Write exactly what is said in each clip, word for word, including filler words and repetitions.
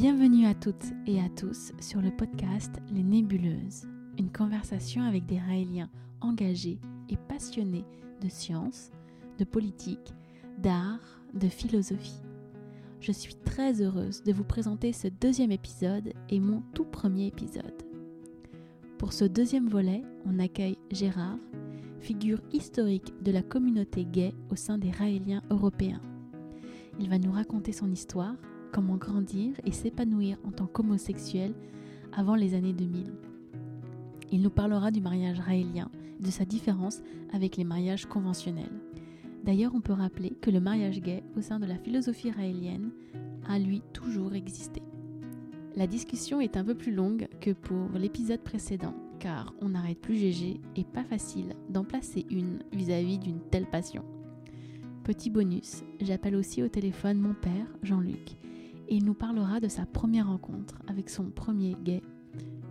Bienvenue à toutes et à tous sur le podcast Les Nébuleuses, une conversation avec des Raéliens engagés et passionnés de science, de politique, d'art, de philosophie. Je suis très heureuse de vous présenter ce deuxième épisode et mon tout premier épisode. Pour ce deuxième volet, on accueille Gérard, figure historique de la communauté gay au sein des Raéliens européens. Il va nous raconter son histoire, comment grandir et s'épanouir en tant qu'homosexuel avant les années deux mille. Il nous parlera du mariage raélien, de sa différence avec les mariages conventionnels. D'ailleurs, on peut rappeler que le mariage gay au sein de la philosophie raélienne a lui toujours existé. La discussion est un peu plus longue que pour l'épisode précédent, car on n'arrête plus G G et pas facile d'en placer une vis-à-vis d'une telle passion. Petit bonus, j'appelle aussi au téléphone mon père, Jean-Luc, et il nous parlera de sa première rencontre avec son premier gay,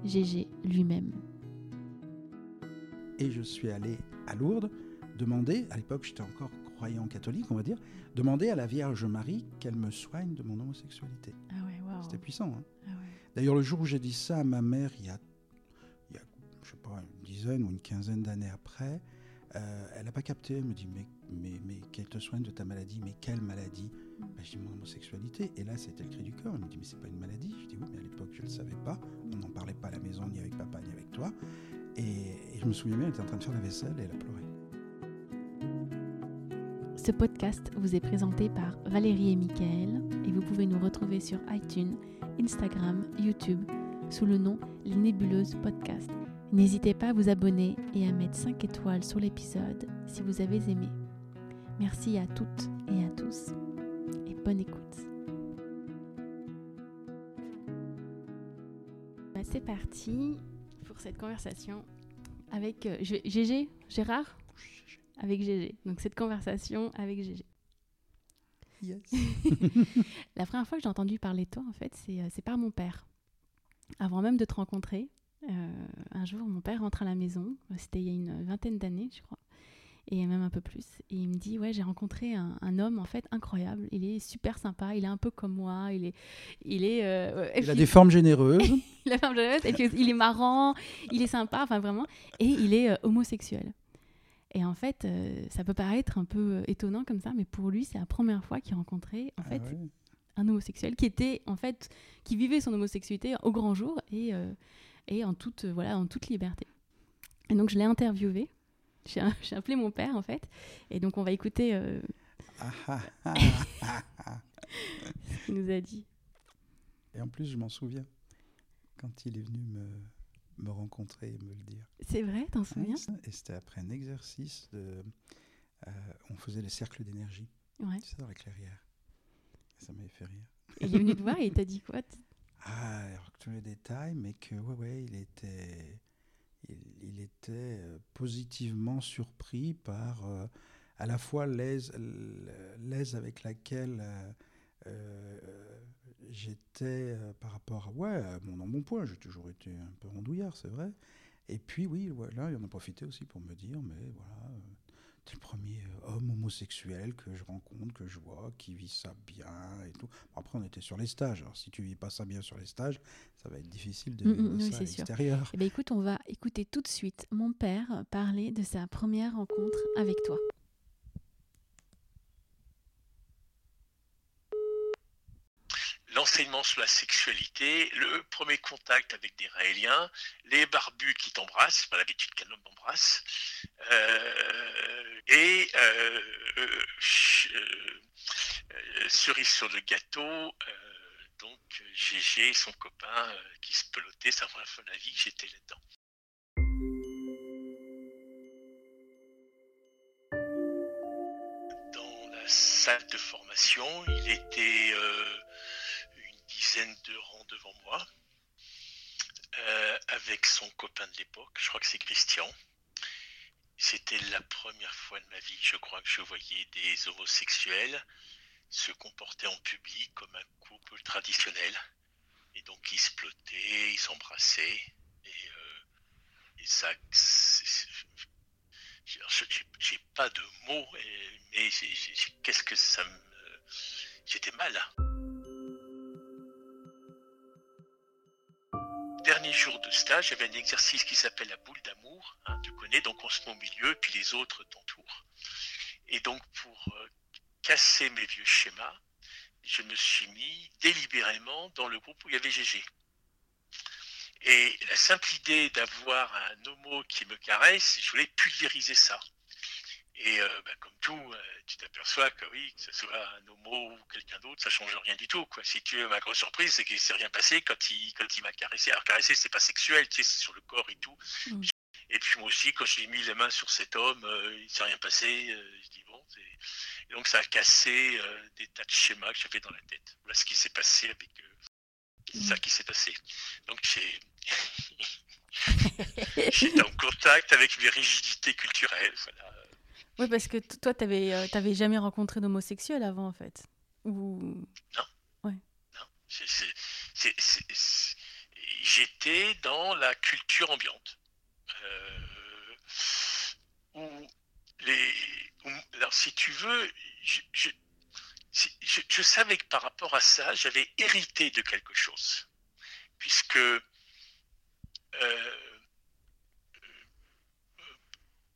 G G lui-même. Et je suis allé à Lourdes demander, à l'époque j'étais encore croyant catholique on va dire, demander à la Vierge Marie qu'elle me soigne de mon homosexualité. Ah ouais, wow. C'était puissant. Hein. Ah ouais. D'ailleurs le jour où j'ai dit ça à ma mère, il y a, il y a je sais pas, une dizaine ou une quinzaine d'années après, Euh, elle n'a pas capté, elle me dit mais, mais, mais qu'elle te soigne de ta maladie, mais quelle maladie? Ben, je dis mon homosexualité, et là c'était le cri du cœur. Elle me dit mais c'est pas une maladie. Je dis oui mais à l'époque je ne le savais pas, on n'en parlait pas à la maison, ni avec papa ni avec toi, et, et je me souviens bien, elle était en train de faire la vaisselle et elle a pleuré. Ce podcast vous est présenté par Valérie et Michael, et vous pouvez nous retrouver sur iTunes, Instagram, YouTube sous le nom Les Nébuleuses Podcast. N'hésitez pas à vous abonner et à mettre cinq étoiles sur l'épisode si vous avez aimé. Merci à toutes et à tous et bonne écoute. Bah c'est parti pour cette conversation avec euh, Gégé, Gérard, avec Gégé. Donc cette conversation avec Gégé. Yes. La première fois que j'ai entendu parler de toi, en fait, c'est, c'est par mon père. Avant même de te rencontrer. Euh, un jour, mon père rentre à la maison, c'était il y a une vingtaine d'années, je crois, et même un peu plus, et il me dit, ouais, j'ai rencontré un, un homme, en fait, incroyable, il est super sympa, il est un peu comme moi, il est... Il, est, euh, il a des formes généreuses. Il a des formes généreuses, et il est marrant, il est sympa, enfin vraiment, et il est euh, homosexuel. Et en fait, euh, ça peut paraître un peu étonnant comme ça, mais pour lui, c'est la première fois qu'il rencontrait, en ah fait, ouais. un homosexuel qui était, en fait, qui vivait son homosexualité au grand jour, et... Euh, et en toute, voilà, en toute liberté. Et donc, je l'ai interviewé. J'ai, j'ai appelé mon père, en fait. Et donc, on va écouter euh... ce qu'il nous a dit. Et en plus, je m'en souviens, quand il est venu me, me rencontrer et me le dire. C'est vrai, t'en souviens ? Et c'était après un exercice de... Euh, on faisait les cercles d'énergie. Ouais. Tu sais, dans la clairière. Ça m'avait fait rire. Et il est venu te voir et il t'a dit quoi ? Ah, alors que tous les détails, mais que ouais, ouais, il était, il, il était euh, positivement surpris par euh, à la fois l'aise, l'aise avec laquelle euh, euh, j'étais euh, par rapport à ouais, mon bon point. J'ai toujours été un peu rondouillard, c'est vrai. Et puis oui, ouais, là, il en a profité aussi pour me dire, mais voilà. Euh, C'est le premier homme homosexuel que je rencontre, que je vois, qui vit ça bien et tout. Après, on était sur les stages. Alors, si tu vis pas ça bien sur les stages, ça va être difficile de vivre mmh, mmh, ça oui, à l'extérieur. Eh bien, écoute, on va écouter tout de suite mon père parler de sa première rencontre avec toi. L'enseignement sur la sexualité, le premier contact avec des Raéliens, les barbus qui t'embrassent, pas l'habitude qu'un homme m'embrasse, euh, et euh, euh, euh, cerise sur le gâteau, euh, donc Gégé et son copain euh, qui se pelotait, ça m'a fait la vie, j'étais là-dedans. Dans la salle de formation, il était... Euh, dizaine de rangs devant moi, euh, avec son copain de l'époque, je crois que c'est Christian. C'était la première fois de ma vie, je crois, que je voyais des homosexuels se comporter en public comme un couple traditionnel. Et donc ils se plotaient, ils s'embrassaient, et, euh, et ça... C'est, c'est, j'ai, j'ai, j'ai pas de mots, mais j'ai, j'ai, qu'est-ce que ça me... J'étais mal. premier jour de stage, il y avait un exercice qui s'appelle la boule d'amour. Hein, tu connais, donc on se met au milieu, puis les autres t'entourent. Et donc, pour euh, casser mes vieux schémas, je me suis mis délibérément dans le groupe où il y avait Gégé. Et la simple idée d'avoir un homo qui me caresse, je voulais pulvériser ça. Et euh, bah, comme tout, euh, tu t'aperçois que oui, que ce soit un homo ou quelqu'un d'autre, ça change rien du tout, quoi. Si tu veux, ma grosse surprise, c'est qu'il s'est rien passé quand il, quand il m'a caressé. Alors caresser, c'est pas sexuel, tu sais, c'est sur le corps et tout. Mmh. Et puis moi aussi, quand j'ai mis les mains sur cet homme, euh, il s'est rien passé. Euh, je dis bon, c'est... Et donc ça a cassé euh, des tas de schémas que j'avais dans la tête. Voilà ce qui s'est passé avec eux. Mmh. Ça qui s'est passé. Donc j'ai... j'étais en contact avec mes rigidités culturelles, voilà. Oui, parce que t- toi, tu n'avais euh, jamais rencontré d'homosexuel avant, en fait. Ou... Non. Ouais. Non. C'est, c'est, c'est, c'est, c'est... J'étais dans la culture ambiante. Euh, où les, où, alors, si tu veux, je, je, si, je, je savais que par rapport à ça, j'avais hérité de quelque chose. Puisque... Euh,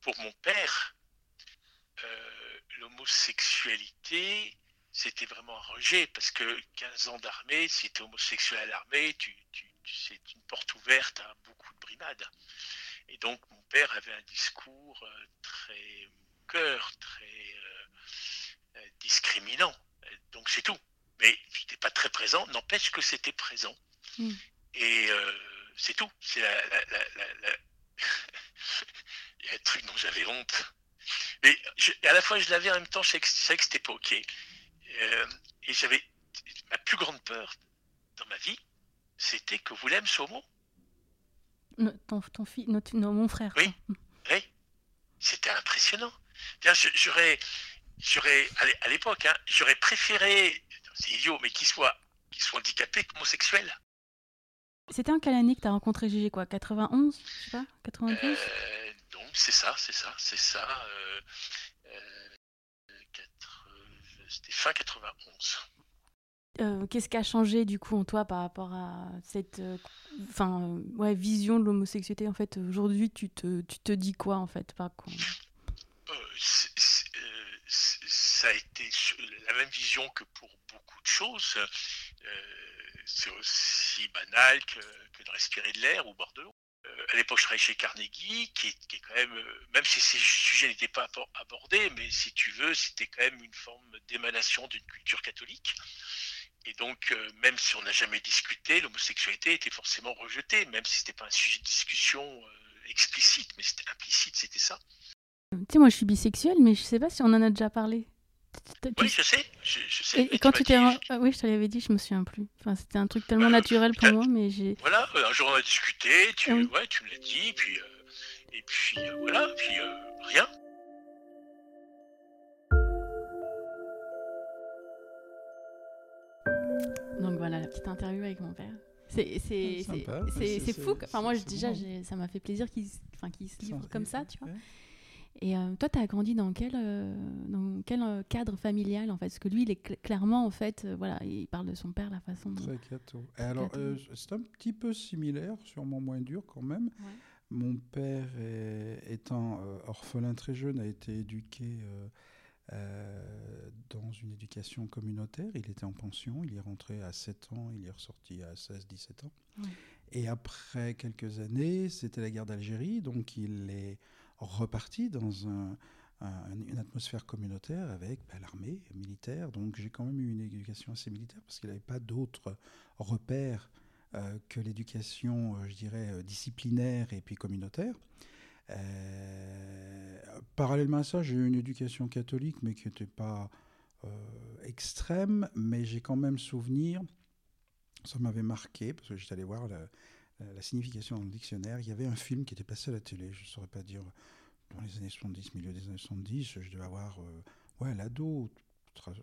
pour mon père... Euh, l'homosexualité, c'était vraiment un rejet, parce que quinze ans d'armée, si tu es homosexuel à l'armée, tu, tu, tu, c'est une porte ouverte à beaucoup de brimades. Et donc, mon père avait un discours euh, très cœur, très euh, euh, discriminant. Donc, c'est tout. Mais c'était pas très présent, n'empêche que c'était présent. Mmh. Et euh, c'est tout. C'est la, la, la, la, la... Il y a un truc dont j'avais honte. Mais je, à la fois, je l'avais en même temps, je savais que, je savais que c'était pas OK. Euh, et j'avais ma plus grande peur dans ma vie, c'était que Willem soit homo. No, ton, ton fils, no, no, mon frère. Oui, oui. C'était impressionnant. Je, j'aurais, j'aurais, à l'époque, hein, j'aurais préféré, c'est idiot, mais qu'il soit, qu'il soit handicapé qu'homosexuel. C'était en quelle année que tu as rencontré Gégé, quoi, quatre-vingt-onze, je sais pas, quatre-vingt-douze euh, Donc c'est ça, c'est ça, c'est ça. Euh, euh, quatre, c'était fin quatre-vingt-onze. Euh, qu'est-ce qui a changé du coup en toi par rapport à cette, euh, enfin, euh, ouais, vision de l'homosexualité en fait. Aujourd'hui, tu te, tu te dis quoi en fait, pas quoi. Euh, c'est, c'est, euh, c'est, ça a été la même vision que pour beaucoup de choses. Euh, c'est aussi banal que, que de respirer de l'air ou boire de l'eau. Euh, à l'époque, je travaillais chez Carnegie, qui, qui est quand même, euh, même si ces sujets n'étaient pas abordés, mais si tu veux, c'était quand même une forme d'émanation d'une culture catholique. Et donc, euh, même si on n'a jamais discuté, l'homosexualité était forcément rejetée, même si ce n'était pas un sujet de discussion euh, explicite, mais c'était implicite, c'était ça. Tu sais, moi, je suis bisexuelle, mais je ne sais pas si on en a déjà parlé. Oui, je sais. Je, je sais. Et, et quand tu t'es, dit... ah, oui, je te l'avais dit, je me souviens plus. Enfin, c'était un truc tellement euh, naturel pour moi, mais j'ai. Voilà, un jour on a discuté, tu, oui. ouais, tu me l'as dit, puis euh, et puis euh, voilà, puis euh, rien. Donc voilà la petite interview avec mon père. C'est c'est c'est sympa, c'est, c'est, c'est fou. C'est, enfin moi, c'est je, déjà, j'ai, ça m'a fait plaisir qu'il, enfin qu'il se livre comme ça, tu vois. Ouais. Et euh, toi, tu as grandi dans quel, euh, dans quel euh, cadre familial, en fait ? Parce que lui, il est cl- clairement, en fait, euh, voilà, il parle de son père, la façon dont... Très catho. Et alors, euh, c'est un petit peu similaire, sûrement moins dur quand même. Ouais. Mon père, est, étant euh, orphelin très jeune, a été éduqué euh, euh, dans une éducation communautaire. Il était en pension, il est rentré à sept ans, il est ressorti à seize dix-sept ans. Ouais. Et après quelques années, c'était la guerre d'Algérie, donc il est... reparti dans un, un, une atmosphère communautaire avec bah, l'armée militaire. Donc j'ai quand même eu une éducation assez militaire parce qu'il n'avait pas d'autres repères euh, que l'éducation, euh, je dirais, disciplinaire et puis communautaire. Euh, parallèlement à ça, j'ai eu une éducation catholique, mais qui n'était pas euh, extrême. Mais j'ai quand même souvenir, ça m'avait marqué, parce que j'étais allé voir... le la signification dans le dictionnaire, il y avait un film qui était passé à la télé, je ne saurais pas dire, dans les années soixante-dix, milieu des années soixante-dix, je devais avoir euh, ouais, l'ado,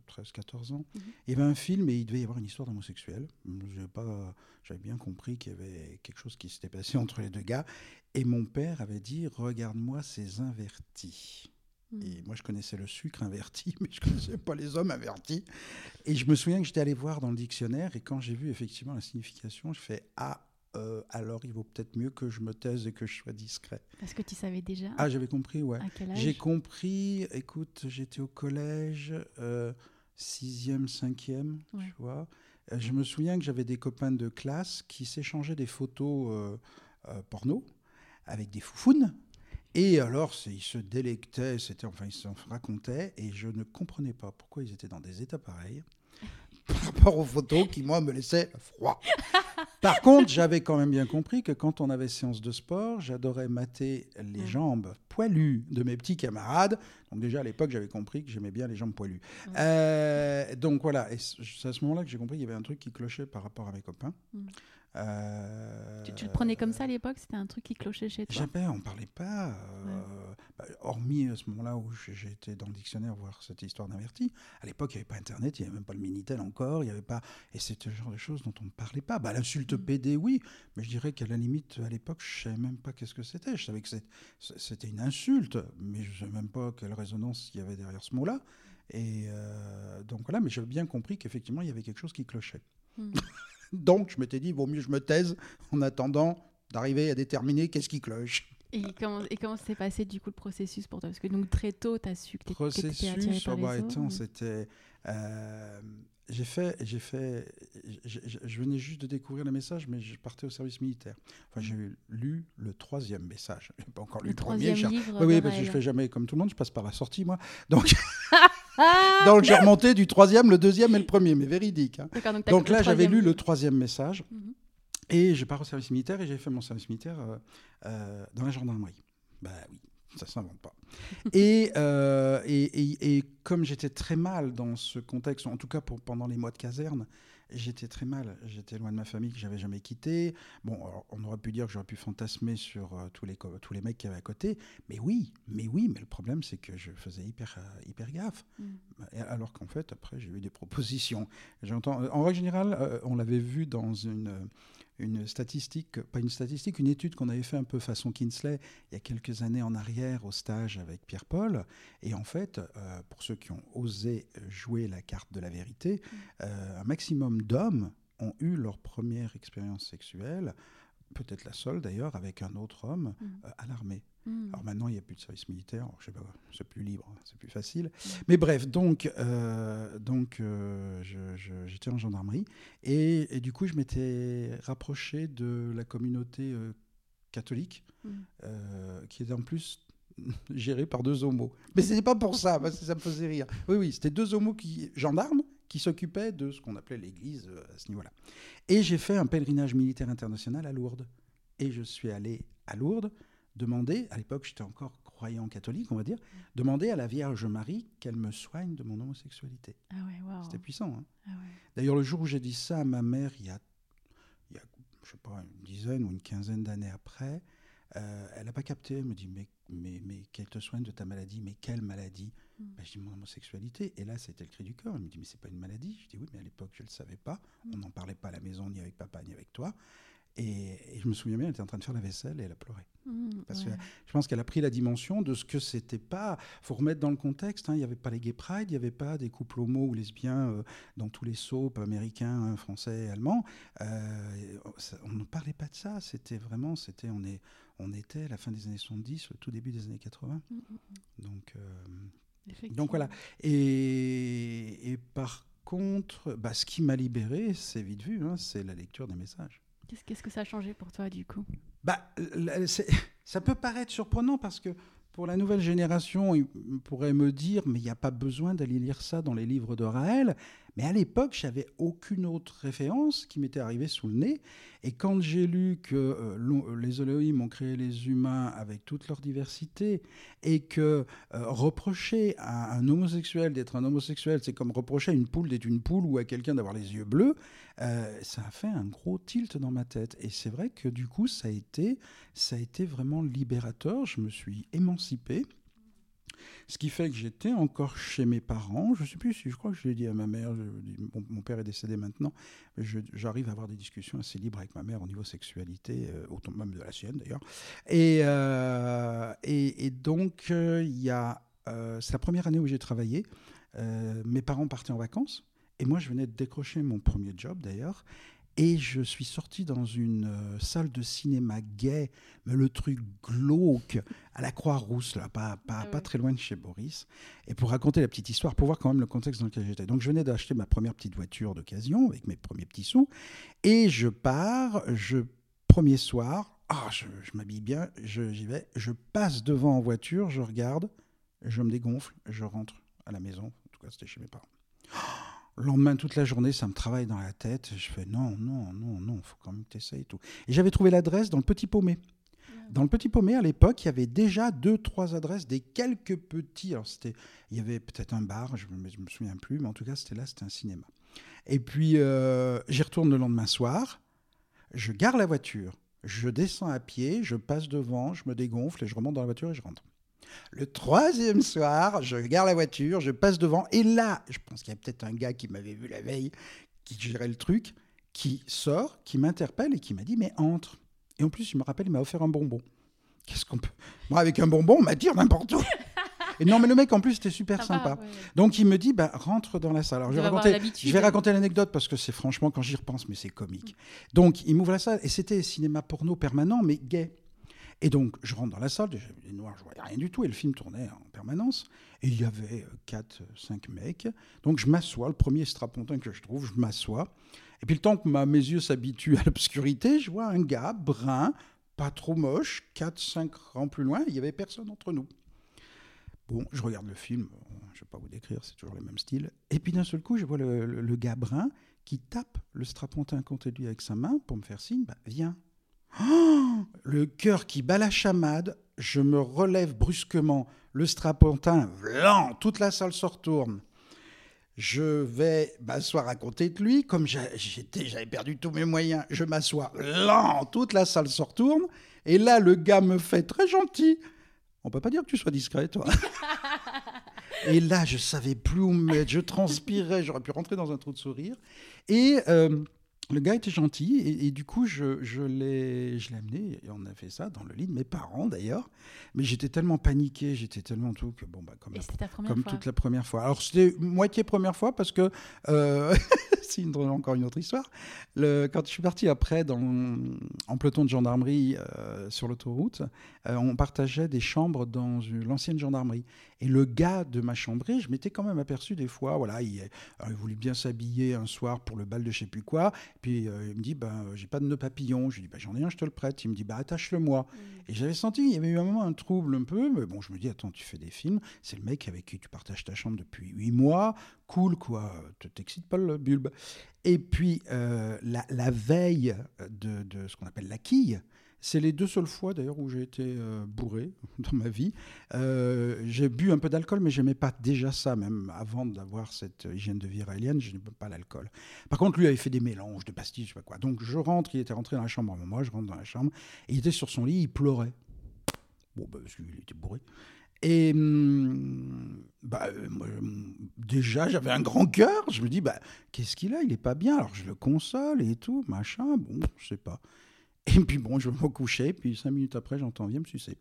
treize quatorze ans. Mm-hmm. Il y avait un film et il devait y avoir une histoire d'homosexuel. J'avais, pas, j'avais bien compris qu'il y avait quelque chose qui s'était passé entre les deux gars. Et mon père avait dit « Regarde-moi ces invertis ». Et moi, je connaissais le sucre inverti, mais je ne connaissais pas les hommes invertis. Et je me souviens que j'étais allé voir dans le dictionnaire et quand j'ai vu effectivement la signification, je fais « Ah !» euh, alors il vaut peut-être mieux que je me taise et que je sois discret. Parce que tu savais déjà ? Ah, j'avais compris, ouais. À quel âge ? J'ai compris, écoute, j'étais au collège, euh, sixième, cinquième, ouais. Tu vois. Je me souviens que j'avais des copains de classe qui s'échangeaient des photos euh, euh, porno avec des foufounes. Et alors, ils se délectaient, c'était, enfin, ils s'en racontaient, et je ne comprenais pas pourquoi ils étaient dans des états pareils par rapport aux photos qui, moi, me laissaient froid. Par contre, j'avais quand même bien compris que quand on avait séance de sport, j'adorais mater les jambes poilues de mes petits camarades. Donc déjà, à l'époque, j'avais compris que j'aimais bien les jambes poilues. Ouais. Euh, donc voilà, et c'est à ce moment-là que j'ai compris qu'il y avait un truc qui clochait par rapport à mes copains. Mmh. Euh, tu, tu le prenais comme ça à l'époque ? C'était un truc qui clochait chez toi ? Jamais, on ne parlait pas. Euh, ouais. bah, hormis à ce moment-là où j'étais dans le dictionnaire voir cette histoire d'averti. À l'époque, il n'y avait pas Internet, il n'y avait même pas le Minitel encore. Il y avait pas... Et c'était le genre de choses dont on ne parlait pas. Bah, l'insulte P D, oui. Mais je dirais qu'à la limite, à l'époque, je ne savais même pas qu'est-ce que c'était. Je savais que c'était une insulte, mais je ne savais même pas quelle résonance il y avait derrière ce mot-là. Et euh, donc voilà, mais j'avais bien compris qu'effectivement, il y avait quelque chose qui clochait. Mm. Donc, je m'étais dit, vaut mieux je me taise en attendant d'arriver à déterminer qu'est-ce qui cloche. Et comment, et comment s'est passé du coup le processus pour toi ? Parce que donc, très tôt, tu as su que tu étais attiré par les autres. Processus, ou... c'était... Euh, j'ai fait... J'ai fait j'ai, j'ai, je venais juste de découvrir le message, mais je partais au service militaire. Enfin, j'ai lu le troisième message. Je n'ai pas encore lu le, le premier. Livre oui, oui, Raël. Parce que je ne fais jamais comme tout le monde. Je passe par la sortie, moi. Donc... Donc j'ai remonté du troisième, le deuxième et le premier, mais véridique. Hein. Donc, donc là, j'avais lu le troisième message mm-hmm. et je pars au service militaire et j'ai fait mon service militaire euh, euh, dans la gendarmerie. Bah oui, ça ne s'invente pas. et, euh, et, et, et comme j'étais très mal dans ce contexte, en tout cas pour, pendant les mois de caserne, j'étais très mal. J'étais loin de ma famille que j'avais jamais quittée. Bon, alors, on aurait pu dire que j'aurais pu fantasmer sur euh, tous les tous les mecs qui avaient à côté. Mais oui, mais oui. Mais le problème, c'est que je faisais hyper hyper gaffe. Mmh. Alors qu'en fait, après, j'ai eu des propositions. J'entends. En règle générale, euh, on l'avait vu dans une une statistique, pas une statistique, une étude qu'on avait fait un peu façon Kinsey il y a quelques années en arrière au stage avec Pierre-Paul. Et en fait, euh, pour ceux qui ont osé jouer la carte de la vérité, euh, un maximum d'hommes ont eu leur première expérience sexuelle, peut-être la seule d'ailleurs, avec un autre homme mmh. euh, à l'armée. Mmh. Alors maintenant, il n'y a plus de service militaire, alors, je sais pas, c'est plus libre, c'est plus facile. Mmh. Mais bref, donc, euh, donc euh, je, je, j'étais en gendarmerie et, et du coup, je m'étais rapproché de la communauté euh, catholique, mmh. euh, qui était en plus gérée par deux homos. Mais ce n'était pas pour ça, parce que ça me faisait rire. Oui, oui, c'était deux homos qui, gendarmes qui s'occupaient de ce qu'on appelait l'église euh, à ce niveau-là. Et j'ai fait un pèlerinage militaire international à Lourdes. Et je suis allé à Lourdes demander, à l'époque j'étais encore croyant catholique, on va dire, demander à la Vierge Marie qu'elle me soigne de mon homosexualité. Ah ouais, wow. C'était puissant. Hein. Ah ouais. D'ailleurs, le jour où j'ai dit ça à ma mère, il y a, il y a je sais pas, une dizaine ou une quinzaine d'années après, euh, elle n'a pas capté, elle me dit, mais, mais, mais qu'elle te soigne de ta maladie, mais quelle maladie ? Mm. Ben, je dis, mon homosexualité. Et là, c'était le cri du cœur. Elle me dit, mais c'est pas une maladie. Je dis, oui, mais à l'époque, je ne le savais pas. Mm. On n'en parlait pas à la maison, ni avec papa, ni avec toi. Et, et je me souviens bien, elle était en train de faire la vaisselle et elle a pleuré. Mmh, Parce ouais. que je pense qu'elle a pris la dimension de ce que c'était pas. Il faut remettre dans le contexte, hein, il n'y avait pas les gay pride, il n'y avait pas des couples homo ou lesbiens euh, dans tous les soaps américains, français, allemands. Euh, on ne parlait pas de ça. C'était vraiment, c'était, on, est, on était à la fin des années soixante-dix, le tout début des années quatre-vingts. Mmh, mmh. Donc, euh, donc voilà. Et, et par contre, bah, ce qui m'a libéré, c'est vite vu, hein, c'est la lecture des messages. Qu'est-ce que ça a changé pour toi, du coup ? Bah, ça peut paraître surprenant parce que pour la nouvelle génération, ils pourraient me dire « mais il n'y a pas besoin d'aller lire ça dans les livres de Raël ». Mais à l'époque, je n'avais aucune autre référence qui m'était arrivée sous le nez. Et quand j'ai lu que euh, les Elohim ont créé les humains avec toute leur diversité et que euh, reprocher à un homosexuel d'être un homosexuel, c'est comme reprocher à une poule d'être une poule ou à quelqu'un d'avoir les yeux bleus, euh, ça a fait un gros tilt dans ma tête. Et c'est vrai que du coup, ça a été, ça a été vraiment libérateur. Je me suis émancipé. Ce qui fait que j'étais encore chez mes parents. Je ne sais plus si je crois que je l'ai dit à ma mère. Je, mon, mon père est décédé maintenant. Je, j'arrive à avoir des discussions assez libres avec ma mère au niveau sexualité, euh, autant même de la sienne d'ailleurs. Et, euh, et, et donc, il euh, y a, euh, c'est la première année où j'ai travaillé. Euh, mes parents partaient en vacances. Et moi, je venais de décrocher mon premier job d'ailleurs. Et je suis sorti dans une euh, salle de cinéma gay, mais le truc glauque, à la Croix-Rousse, là, pas, pas, ouais. pas très loin de chez Boris, et pour raconter la petite histoire, pour voir quand même le contexte dans lequel j'étais. Donc je venais d'acheter ma première petite voiture d'occasion, avec mes premiers petits sous, et je pars, je, premier soir, ah, je, je m'habille bien, je, j'y vais, je passe devant en voiture, je regarde, je me dégonfle, je rentre à la maison, en tout cas c'était chez mes parents. Le lendemain, toute la journée, ça me travaille dans la tête. Je fais non, non, non, non, il faut quand même que tu essayes et tout. Et j'avais trouvé l'adresse dans le Petit Paumé. Mmh. Dans le Petit Paumé, à l'époque, il y avait déjà deux, trois adresses, des quelques petits. Alors, c'était, il y avait peut-être un bar, je ne me souviens plus, mais en tout cas, c'était là, c'était un cinéma. Et puis, euh, j'y retourne le lendemain soir. Je gare la voiture. Je descends à pied, je passe devant, je me dégonfle et je remonte dans la voiture et je rentre. Le troisième soir, je gare la voiture, je passe devant, et là, je pense qu'il y a peut-être un gars qui m'avait vu la veille, qui gérait le truc, qui sort, qui m'interpelle et qui m'a dit « mais entre ». Et en plus, il me rappelle, il m'a offert un bonbon. Qu'est-ce qu'on peut... Moi, avec un bonbon, on m'attire n'importe où. Et non, mais le mec, en plus, c'était super sympa. sympa. Ouais. Donc, il me dit bah, « rentre dans la salle ». Alors, je vais, raconter, je vais raconter l'anecdote, parce que c'est franchement, quand j'y repense, mais c'est comique. Mmh. Donc, il m'ouvre la salle, et c'était cinéma porno permanent, mais gay. Et donc, je rentre dans la salle, les noirs, je ne voyais rien du tout, et le film tournait en permanence. Et il y avait quatre, cinq mecs. Donc, je m'assois, le premier strapontin que je trouve, je m'assois. Et puis, le temps que ma, mes yeux s'habituent à l'obscurité, je vois un gars brun, pas trop moche, quatre, cinq rangs plus loin, il n'y avait personne entre nous. Bon, je regarde le film, je ne vais pas vous décrire, c'est toujours le même style. Et puis, d'un seul coup, je vois le, le, le gars brun qui tape le strapontin à côté de lui avec sa main pour me faire signe, bah, viens. Oh, le cœur qui bat la chamade, je me relève brusquement, le strapontin, blanc, toute la salle se retourne. Je vais m'asseoir à côté de lui, comme j'étais, j'avais perdu tous mes moyens, je m'assois, blanc, toute la salle se retourne, et là le gars me fait très gentil. On peut pas dire que tu sois discret, toi. Et là je savais plus où me mettre, je transpirais, j'aurais pu rentrer dans un trou de sourire. Et... Euh, Le gars était gentil et, et du coup, je, je, l'ai, je l'ai amené et on a fait ça dans le lit de mes parents d'ailleurs. Mais j'étais tellement paniqué, j'étais tellement tout que bon, bah, comme, la, comme toute la première fois. Alors, c'était moitié première fois parce que, euh, c'est une, encore une autre histoire, le, quand je suis parti après dans, en peloton de gendarmerie euh, sur l'autoroute, euh, on partageait des chambres dans une, l'ancienne gendarmerie. Et le gars de ma chambrée, je m'étais quand même aperçu des fois, voilà, il, il voulait bien s'habiller un soir pour le bal de je ne sais plus quoi. Puis euh, il me dit, ben, j'ai pas de nœud papillon. Je lui dis, ben, j'en ai un, je te le prête. Il me dit, ben, attache-le-moi. Mmh. Et j'avais senti, il y avait eu un moment un trouble un peu. Mais bon, je me dis, attends, tu fais des films. C'est le mec avec qui tu partages ta chambre depuis huit mois. Cool, quoi. Te t'excite pas le bulbe. Et puis, euh, la, la veille de, de ce qu'on appelle la quille, c'est les deux seules fois, d'ailleurs, où j'ai été euh, bourré dans ma vie. Euh, j'ai bu un peu d'alcool, mais je n'aimais pas déjà ça, même avant d'avoir cette hygiène de vie raélienne, je n'aimais pas l'alcool. Par contre, lui avait fait des mélanges de pastilles, je ne sais pas quoi. Donc, je rentre, il était rentré dans la chambre avant moi, je rentre dans la chambre, et il était sur son lit, il pleurait. Bon, ben, parce qu'il était bourré. Et bah, moi, déjà, j'avais un grand cœur. Je me dis, bah, qu'est-ce qu'il a ? Il n'est pas bien. Alors, je le console et tout, machin. Bon, je ne sais pas. Et puis, bon, je vais me coucher. Puis, cinq minutes après, j'entends, viens me sucer.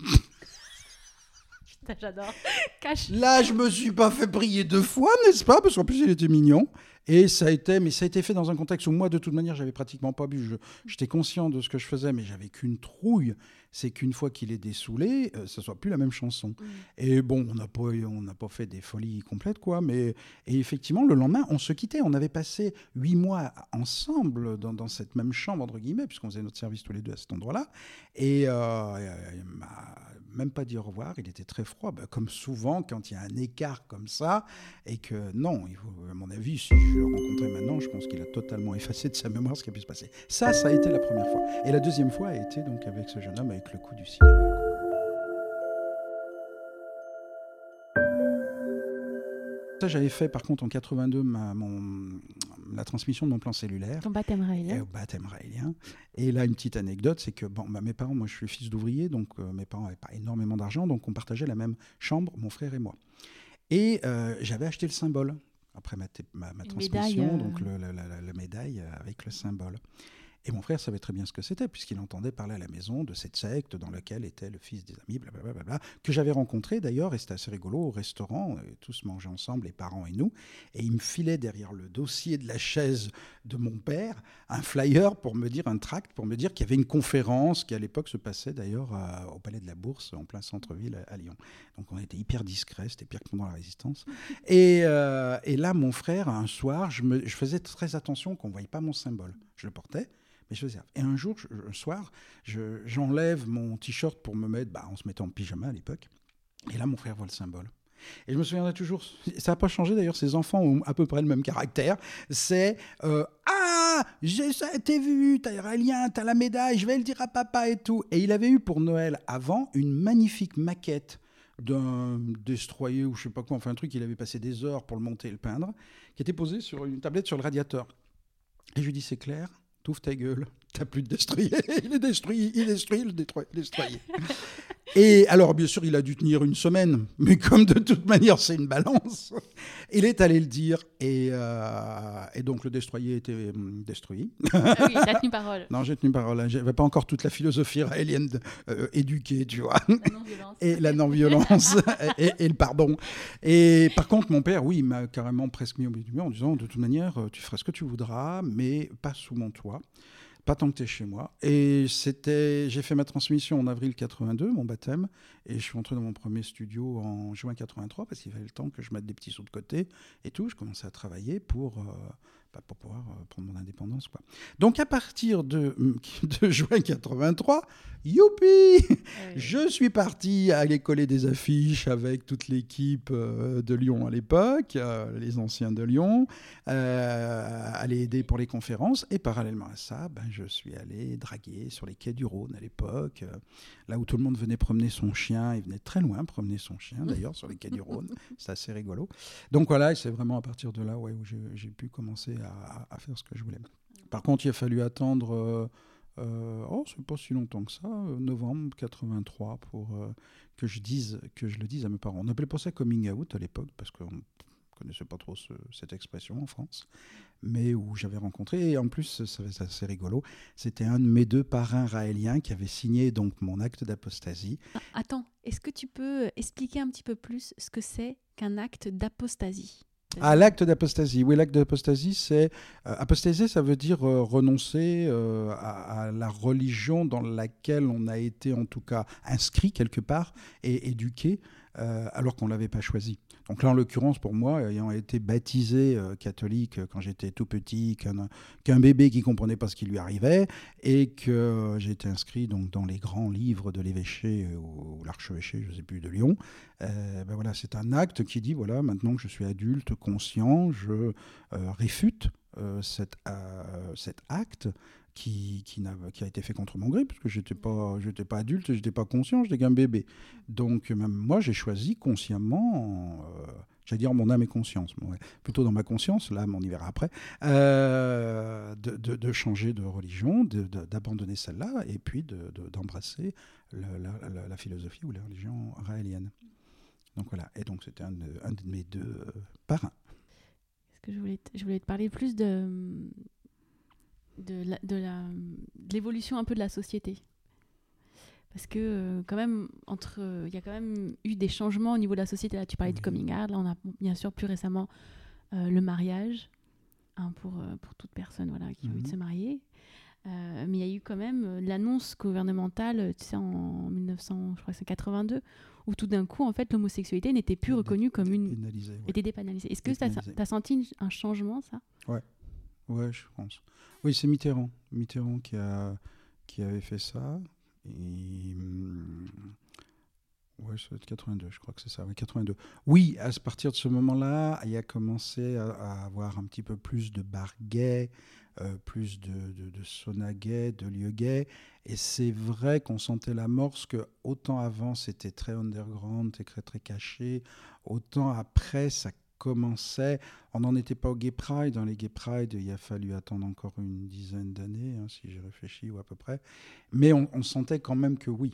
Putain, j'adore. Cache. Là, je ne me suis pas fait prier deux fois, n'est-ce pas ? Parce qu'en plus, il était mignon. Et ça a été, mais ça a été fait dans un contexte où moi, de toute manière, j'avais pratiquement pas bu. Je, j'étais conscient de ce que je faisais, mais j'avais qu'une trouille. C'est qu'une fois qu'il est dessoulé, euh, ça soit plus la même chanson. Mmh. Et bon, on n'a pas, on n'a pas fait des folies complètes, quoi. Mais et effectivement, le lendemain, on se quittait. On avait passé huit mois ensemble dans, dans cette même chambre entre guillemets, puisqu'on faisait notre service tous les deux à cet endroit-là. Et euh, il m'a même pas dit au revoir. Il était très froid, bah, comme souvent quand il y a un écart comme ça, et que non, il faut, à mon avis, si je rencontrer maintenant, je pense qu'il a totalement effacé de sa mémoire ce qui a pu se passer. Ça, ça a été la première fois. Et la deuxième fois a été donc avec ce jeune homme, avec le coup du cinéma. Ça, j'avais fait par contre en quatre-vingt-deux ma, mon, la transmission de mon plan cellulaire. Ton baptême raélien. Baptême raélien. Et là, une petite anecdote, c'est que bon, bah, mes parents, moi je suis fils d'ouvrier, donc euh, mes parents n'avaient pas énormément d'argent, donc on partageait la même chambre, mon frère et moi. Et euh, j'avais acheté le symbole. Après ma, t- ma, ma transmission, médaille, euh... donc le, la, la, la médaille avec le symbole. Et mon frère savait très bien ce que c'était, puisqu'il entendait parler à la maison de cette secte dans laquelle était le fils des amis, blablabla, que j'avais rencontré d'ailleurs, et c'était assez rigolo, au restaurant, tous mangeaient ensemble, les parents et nous, et il me filait derrière le dossier de la chaise de mon père un flyer pour me dire, un tract, pour me dire qu'il y avait une conférence qui à l'époque se passait d'ailleurs à, au Palais de la Bourse, en plein centre-ville à, à Lyon. Donc on était hyper discret, c'était pire que pendant la Résistance. Et, euh, et là, mon frère, un soir, je, me, je faisais très attention qu'on ne voyait pas mon symbole. Je le portais. Mais je faisais... Et un jour, je, un soir, je, j'enlève mon t-shirt pour me mettre, bah, on se mettait en pyjama à l'époque, et là, mon frère voit le symbole. Et je me souviendrai toujours, ça n'a pas changé d'ailleurs, ces enfants ont à peu près le même caractère, c'est euh, « Ah, j'ai, ça, t'es vu, t'as Raélien, t'as la médaille, je vais le dire à papa et tout ». Et il avait eu pour Noël avant une magnifique maquette d'un destroyer ou je sais pas quoi, enfin un truc, il avait passé des heures pour le monter et le peindre, qui était posé sur une tablette sur le radiateur. Et je lui dis « C'est clair ? T'ouvres ta gueule, t'as plus de destroyer, il est détruit, il est détruit, il est destroyer. » Et alors, bien sûr, il a dû tenir une semaine, mais comme de toute manière, c'est une balance, il est allé le dire, et, euh, et donc le destroyer était détruit. Ah oui, t'as tenu parole. Non, j'ai tenu parole, j'avais pas encore toute la philosophie raélienne euh, éduquée, tu vois. La non-violence. Et la non-violence, et, et le pardon. Et par contre, mon père, oui, il m'a carrément presque mis au milieu du mur en disant, de toute manière, tu feras ce que tu voudras, mais pas sous mon toit. Pas tant que t'es chez moi. Et c'était... j'ai fait ma transmission en avril quatre-vingt-deux, mon baptême, et je suis entré dans mon premier studio en juin quatre-vingt-trois, parce qu'il fallait le temps que je mette des petits sous de côté et tout. Je commençais à travailler pour, euh, bah, pour pouvoir euh, prendre mon indépendance, quoi. Donc à partir de, de juin quatre-vingt-trois, youpi, oui. Je suis parti aller coller des affiches avec toute l'équipe euh, de Lyon à l'époque, euh, les anciens de Lyon, euh, aller aider pour les conférences, et parallèlement à ça, ben, je suis allé draguer sur les quais du Rhône à l'époque, euh, là où tout le monde venait promener son chien. Il venait très loin promener son chien, d'ailleurs, sur les quais du Rhône. C'est assez rigolo. Donc voilà, et c'est vraiment à partir de là, ouais, où j'ai, j'ai pu commencer à, à faire ce que je voulais. Par contre, il a fallu attendre, euh, euh, oh, c'est pas si longtemps que ça, euh, novembre quatre-vingt-trois, pour euh, que, je dise, que je le dise à mes parents. On appelait pas ça coming out à l'époque, parce qu'on connaissait pas trop ce, cette expression en France, mais où j'avais rencontré, et en plus, ça c'est assez rigolo, c'était un de mes deux parrains raéliens qui avait signé donc mon acte d'apostasie. Attends, est-ce que tu peux expliquer un petit peu plus ce que c'est qu'un acte d'apostasie ? Ah, l'acte d'apostasie. Oui, l'acte d'apostasie, c'est... Euh, apostaser, ça veut dire euh, renoncer euh, à, à la religion dans laquelle on a été, en tout cas, inscrit quelque part et éduqué, euh, alors qu'on ne l'avait pas choisi. Donc là, en l'occurrence, pour moi, ayant été baptisé euh, catholique quand j'étais tout petit, qu'un, qu'un bébé qui ne comprenait pas ce qui lui arrivait, et que euh, j'ai été inscrit donc, dans les grands livres de l'évêché euh, ou l'archevêché, je ne sais plus, de Lyon, euh, ben voilà, c'est un acte qui dit, voilà, maintenant que je suis adulte, conscient, je euh, réfute euh, cet, euh, cet acte qui, qui, n'a, qui a été fait contre mon gré, parce que je n'étais pas, j'étais pas adulte, je n'étais pas conscient, j'étais qu'un bébé. Donc même moi, j'ai choisi consciemment, euh, j'allais dire mon âme et conscience, mais ouais, plutôt dans ma conscience, l'âme, on y verra après, euh, de, de, de changer de religion, de, de, d'abandonner celle-là, et puis de, de, d'embrasser le, la, la, la philosophie ou la religion raélienne. Donc voilà, et donc c'était un de, un de mes deux euh, parrains. Est-ce que je voulais te, je voulais te parler plus de, de, la, de, la, de l'évolution un peu de la société. Parce que euh, quand même, entre, euh, y a quand même eu des changements au niveau de la société. Là, tu parlais mmh. du coming out, là on a bien sûr plus récemment euh, le mariage, hein, pour, euh, pour toute personne voilà, qui mmh. a envie de se marier. Euh, mais il y a eu quand même l'annonce gouvernementale, tu sais, en dix-neuf cent quatre-vingt-deux, où tout d'un coup, en fait, l'homosexualité n'était plus reconnue comme une... Dépénalisée, ouais. Était dépénalisée. Est-ce que tu as senti un changement, ça ? Ouais. Ouais, je pense. Oui, c'est Mitterrand. Mitterrand qui, a... qui avait fait ça. Et... Ouais, ça va être quatre-vingt-deux, je crois que c'est ça. Oui, quatre-vingt-deux. Oui, à partir de ce moment-là, il a commencé à, à avoir un petit peu plus de bars gays, euh, plus de, de, de saunas gays, de lieux gays. Et c'est vrai qu'on sentait l'amorce que autant avant, c'était très underground, très, très caché, autant après, ça commençait. On n'en était pas au Gay Pride. Dans les Gay Pride, il a fallu attendre encore une dizaine d'années, hein, si j'ai réfléchi, ou à peu près. Mais on, on sentait quand même que oui.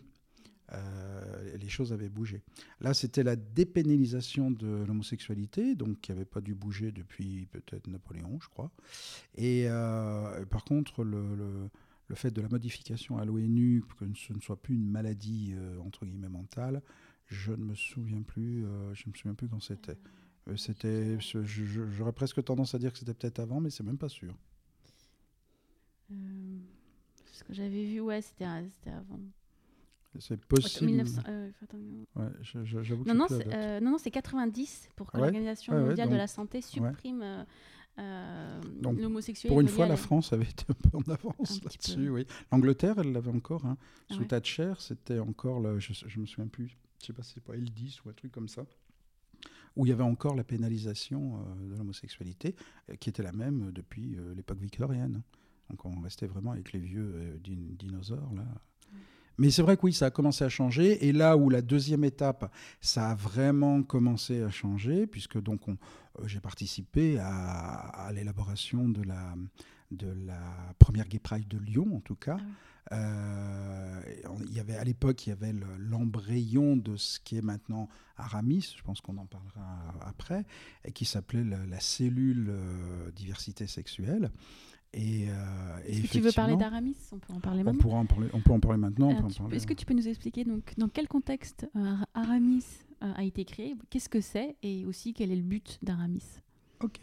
Euh, les choses avaient bougé. Là, c'était la dépénalisation de l'homosexualité, donc qui n'avait pas dû bouger depuis peut-être Napoléon, je crois. Et euh, par contre, le, le, le fait de la modification à l'ONU, que ce ne soit plus une maladie euh, entre guillemets mentale, je ne me souviens plus. Euh, je me souviens plus quand c'était. Euh, c'était. Je, je, j'aurais presque tendance à dire que c'était peut-être avant, mais c'est même pas sûr. Euh, ce que j'avais vu, ouais, c'était, c'était avant. C'est possible. mille neuf cents, euh, attends, non. Ouais, je, je, j'avoue que non, non, c'est, euh, non, non, c'est quatre-vingt-dix pour que ah ouais, l'Organisation ah ouais, mondiale donc, de la santé supprime ouais. euh, donc, l'homosexualité. Pour une fois, la France avait été un peu en avance là-dessus. Oui. L'Angleterre, elle l'avait encore. Hein. Sous ouais. Thatcher, c'était encore, le, je ne me souviens plus, je ne sais pas si c'est pas L dix ou un truc comme ça, où il y avait encore la pénalisation euh, de l'homosexualité, euh, qui était la même depuis euh, l'époque victorienne. Donc on restait vraiment avec les vieux euh, din- dinosaures, là. Ouais. Mais c'est vrai que oui, ça a commencé à changer. Et là où la deuxième étape, ça a vraiment commencé à changer, puisque donc on, euh, j'ai participé à, à l'élaboration de la, de la première Gay Pride de Lyon, en tout cas. Euh, il y avait, à l'époque, il y avait le, l'embryon de ce qui est maintenant Aramis, je pense qu'on en parlera après, et qui s'appelait la, la cellule euh, diversité sexuelle. Et, euh, et Est-ce que tu veux parler d'Aramis ? On peut en parler maintenant. On pourra en parler, on peut en parler maintenant. Alors, on peut en parler, peux, est-ce que tu peux nous expliquer donc, dans quel contexte euh, Aramis euh, a été créé ? Qu'est-ce que c'est ? Et aussi, quel est le but d'Aramis ? Ok.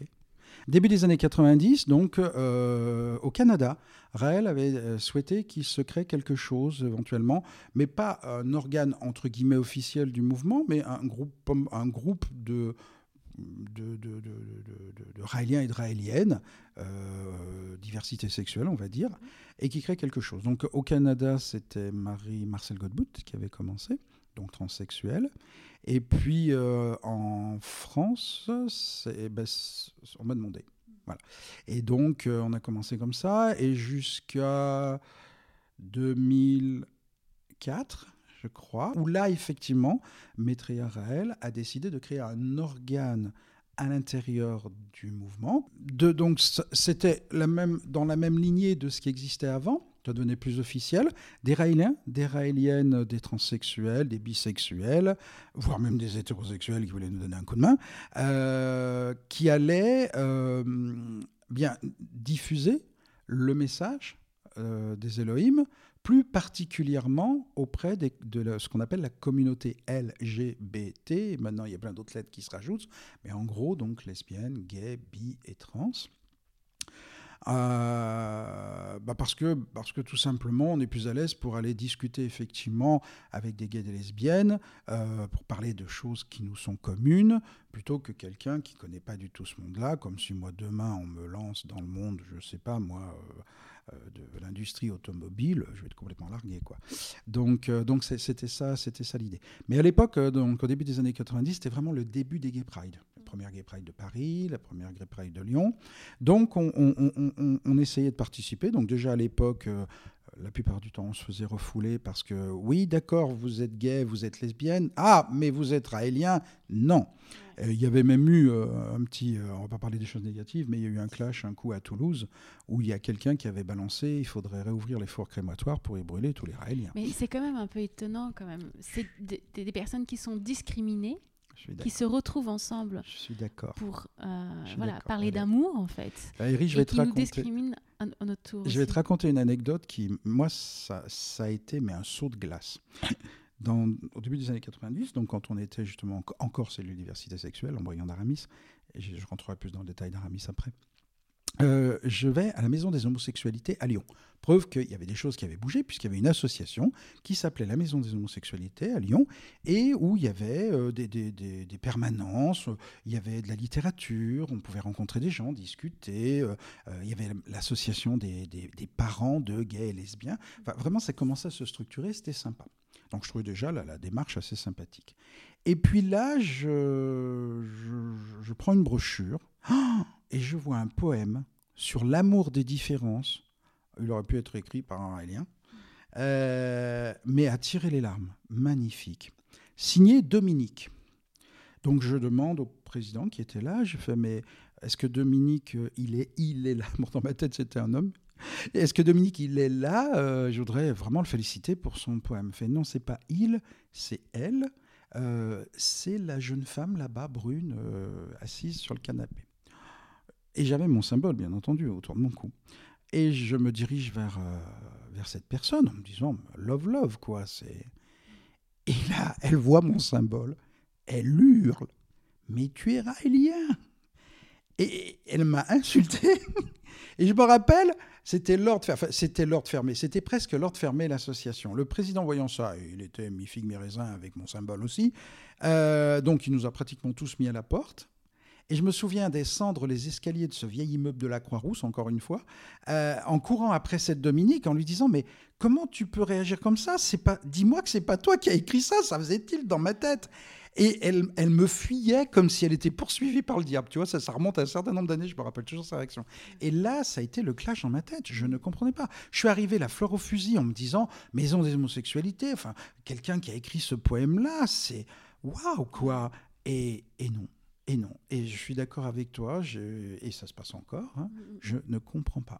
Début des années quatre-vingt-dix, donc, euh, au Canada, Raël avait euh, souhaité qu'il se crée quelque chose éventuellement, mais pas un organe entre guillemets officiel du mouvement, mais un groupe, un groupe de... de, de, de, de, de Raéliens et de Raéliennes, euh, diversité sexuelle, on va dire, et qui crée quelque chose. Donc, au Canada, c'était Marie-Marcel Godbout qui avait commencé, donc transsexuelle. Et puis, euh, en France, c'est, ben, c'est, on m'a demandé. Voilà. Et donc, euh, on a commencé comme ça, et jusqu'à deux mille quatre... je crois, où là, effectivement, Maitreya Raël a décidé de créer un organe à l'intérieur du mouvement. De, donc, c'était la même, dans la même lignée de ce qui existait avant, ça devenait plus officiel, des Raéliens, des Raéliennes, des transsexuels, des bisexuels, voire même des hétérosexuels qui voulaient nous donner un coup de main, euh, qui allaient euh, bien diffuser le message euh, des Elohim, plus particulièrement auprès des, de la, ce qu'on appelle la communauté L G B T. Maintenant, il y a plein d'autres lettres qui se rajoutent, mais en gros, donc, lesbiennes, gays, bi et trans. Euh, bah parce que, parce que tout simplement, on est plus à l'aise pour aller discuter effectivement avec des gays et des lesbiennes, euh, pour parler de choses qui nous sont communes, plutôt que quelqu'un qui ne connaît pas du tout ce monde-là, comme si moi, demain, on me lance dans le monde, je ne sais pas, moi... Euh, de l'industrie automobile, je vais être complètement largué, quoi. Donc, euh, donc c'était ça, c'était ça l'idée. Mais à l'époque, euh, donc, au début des années quatre-vingt-dix, c'était vraiment le début des Gay Pride. La première Gay Pride de Paris, la première Gay Pride de Lyon. Donc, on, on, on, on, on essayait de participer. Donc, déjà à l'époque, euh, la plupart du temps, on se faisait refouler parce que, oui, d'accord, vous êtes gay, vous êtes lesbienne. Ah, mais vous êtes raélien. Non. Il euh, y avait même eu euh, un petit... Euh, on ne va pas parler des choses négatives, mais il y a eu un clash, un coup à Toulouse, où il y a quelqu'un qui avait balancé « Il faudrait réouvrir les fours crématoires pour y brûler tous les raéliens. » Mais c'est quand même un peu étonnant, quand même. C'est des, des personnes qui sont discriminées, qui se retrouvent ensemble. Je suis d'accord. Pour euh, suis voilà, d'accord. parler d'amour, en fait. Valérie, je vais et te qui raconter... nous discriminent à, à notre tour. Je aussi. vais te raconter une anecdote qui, moi, ça, ça a été mais un saut de glace. Dans, au début des années quatre-vingt-dix, donc quand on était justement en, encore cellule diversité sexuelle, embryon d'Aramis, et je, je rentrerai plus dans le détail d'Aramis après, euh, je vais à la Maison des Homosexualités à Lyon. Preuve qu'il y avait des choses qui avaient bougé, puisqu'il y avait une association qui s'appelait la Maison des Homosexualités à Lyon, et où il y avait euh, des, des, des, des permanences, euh, il y avait de la littérature, on pouvait rencontrer des gens, discuter, euh, euh, il y avait l'association des, des, des parents de gays et lesbiens. Enfin, vraiment, ça commençait à se structurer, c'était sympa. Donc, je trouvais déjà la, la démarche assez sympathique. Et puis là, je, je, je prends une brochure et je vois un poème sur l'amour des différences. Il aurait pu être écrit par un Raélien, euh, mais à tirer les larmes. Magnifique. Signé Dominique. Donc, je demande au président qui était là, je fais, mais est-ce que Dominique, il est, il est là ? Bon, dans ma tête, c'était un homme. Est-ce que Dominique, il est là? euh, Je voudrais vraiment le féliciter pour son poème. Fait, non, c'est pas il, c'est elle. Euh, c'est la jeune femme là-bas, brune, euh, assise sur le canapé. Et j'avais mon symbole, bien entendu, autour de mon cou. Et je me dirige vers, euh, vers cette personne en me disant « love, love », quoi. C'est... Et là, elle voit mon symbole, elle hurle « mais tu es raélien !» Et elle m'a insulté. Et je me rappelle, c'était l'ordre fermé, c'était l'ordre fermé, c'était presque l'ordre fermé l'association. Le président voyant ça, il était mi-figue, mi-raisin avec mon symbole aussi, euh, donc il nous a pratiquement tous mis à la porte. Et je me souviens descendre les escaliers de ce vieil immeuble de la Croix-Rousse, encore une fois, euh, en courant après cette Dominique, en lui disant « mais comment tu peux réagir comme ça ? C'est pas... Dis-moi que c'est pas toi qui as écrit ça, ça faisait tilt dans ma tête !» Et elle, elle me fuyait comme si elle était poursuivie par le diable. Tu vois, ça, ça remonte à un certain nombre d'années, je me rappelle toujours sa réaction. Et là, ça a été le clash dans ma tête, je ne comprenais pas. Je suis arrivé la fleur au fusil en me disant « Maison des homosexualités », enfin, quelqu'un qui a écrit ce poème-là, c'est « waouh, quoi !» Et non, et non. Et je suis d'accord avec toi, je... et ça se passe encore, hein. Je ne comprends pas.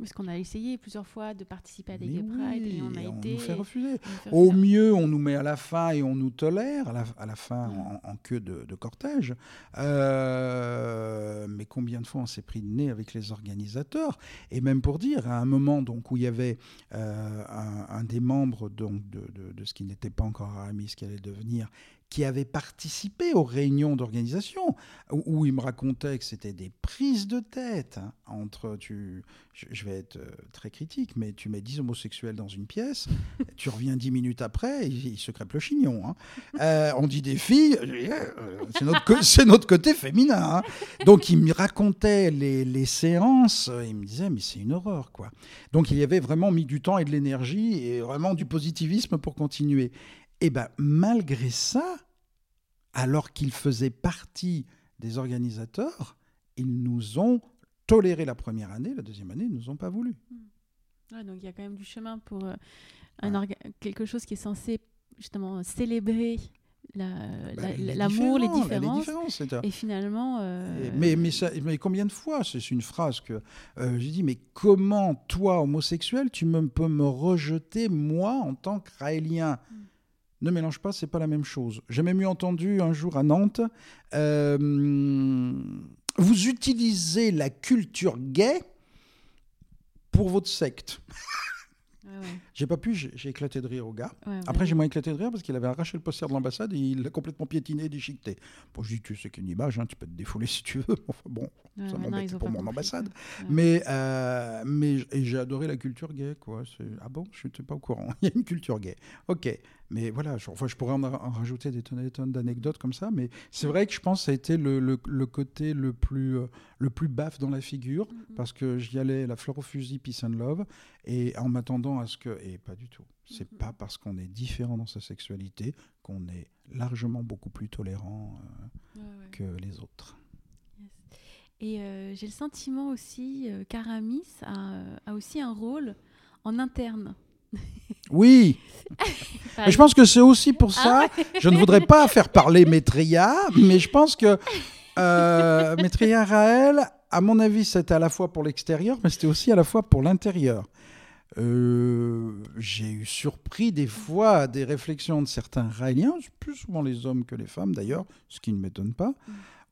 Parce qu'on a essayé plusieurs fois de participer à des gay pride oui, et on a et été... on nous fait refuser. Fait Au refuser. mieux, on nous met à la fin et on nous tolère, à la, à la fin ouais. en, en queue de, de cortège. Euh, mais combien de fois on s'est pris de nez avec les organisateurs? Et même pour dire, à un moment donc, où il y avait euh, un, un des membres donc, de, de, de ce qui n'était pas encore Aramis, ce qui allait devenir... qui avait participé aux réunions d'organisation, où, où il me racontait que c'était des prises de tête, hein, entre, tu, je, je vais être très critique, mais tu mets dix homosexuels dans une pièce, tu reviens dix minutes après, ils il se crêpent le chignon. Hein. Euh, on dit des filles, euh, c'est, notre co- c'est notre côté féminin. Hein. Donc il me racontait les, les séances, il me disait, mais c'est une horreur, quoi. Donc il y avait vraiment mis du temps et de l'énergie, et vraiment du positivisme pour continuer. Et bien, malgré ça, alors qu'ils faisaient partie des organisateurs, ils nous ont toléré la première année, la deuxième année, ils ne nous ont pas voulu. Ouais, donc, il y a quand même du chemin pour euh, un ouais. orga- quelque chose qui est censé justement célébrer la, bah, la, les l'amour, les différences. Les différences et finalement... Euh... Mais, mais, ça, mais combien de fois, c'est une phrase que euh, j'ai dit, mais comment, toi, homosexuel, tu me, peux me rejeter, moi, en tant que raélien? mm. Ne mélange pas, c'est pas la même chose. J'ai même eu entendu un jour à Nantes, euh, vous utilisez la culture gay pour votre secte. Ah ouais. J'ai pas pu, j'ai, j'ai éclaté de rire au gars. Ouais, Après, ouais. j'ai moins éclaté de rire parce qu'il avait arraché le poster de l'ambassade et il l'a complètement piétiné et déchiqueté. Bon, je dis, tu sais qu'une image, hein, tu peux te défouler si tu veux. Enfin, bon, ouais, ça m'embête pour mon compris, ambassade. Ouais. Mais, euh, mais j'ai adoré la culture gay, quoi. C'est, ah bon, je n'étais pas au courant. Il y a une culture gay. Ok. Mais voilà, je, enfin, je pourrais en, en rajouter des tonnes et des tonnes d'anecdotes comme ça. Mais c'est vrai que je pense que ça a été le, le, le côté le plus, le plus baf dans la figure, mm-hmm. parce que j'y allais la fleur au fusil, peace and love, et en m'attendant à ce que... Et pas du tout. C'est mm-hmm. pas parce qu'on est différent dans sa sexualité qu'on est largement beaucoup plus tolérant euh, ouais, ouais. que les autres. Yes. Et euh, j'ai le sentiment aussi euh, qu'Aramis a, a aussi un rôle en interne. Oui, mais je pense que c'est aussi pour ça. Je ne voudrais pas faire parler Maitreya, mais je pense que euh, Maitreya Raël, à mon avis, c'était à la fois pour l'extérieur, mais c'était aussi à la fois pour l'intérieur. Euh, j'ai eu surpris des fois des réflexions de certains Raéliens, plus souvent les hommes que les femmes d'ailleurs, ce qui ne m'étonne pas,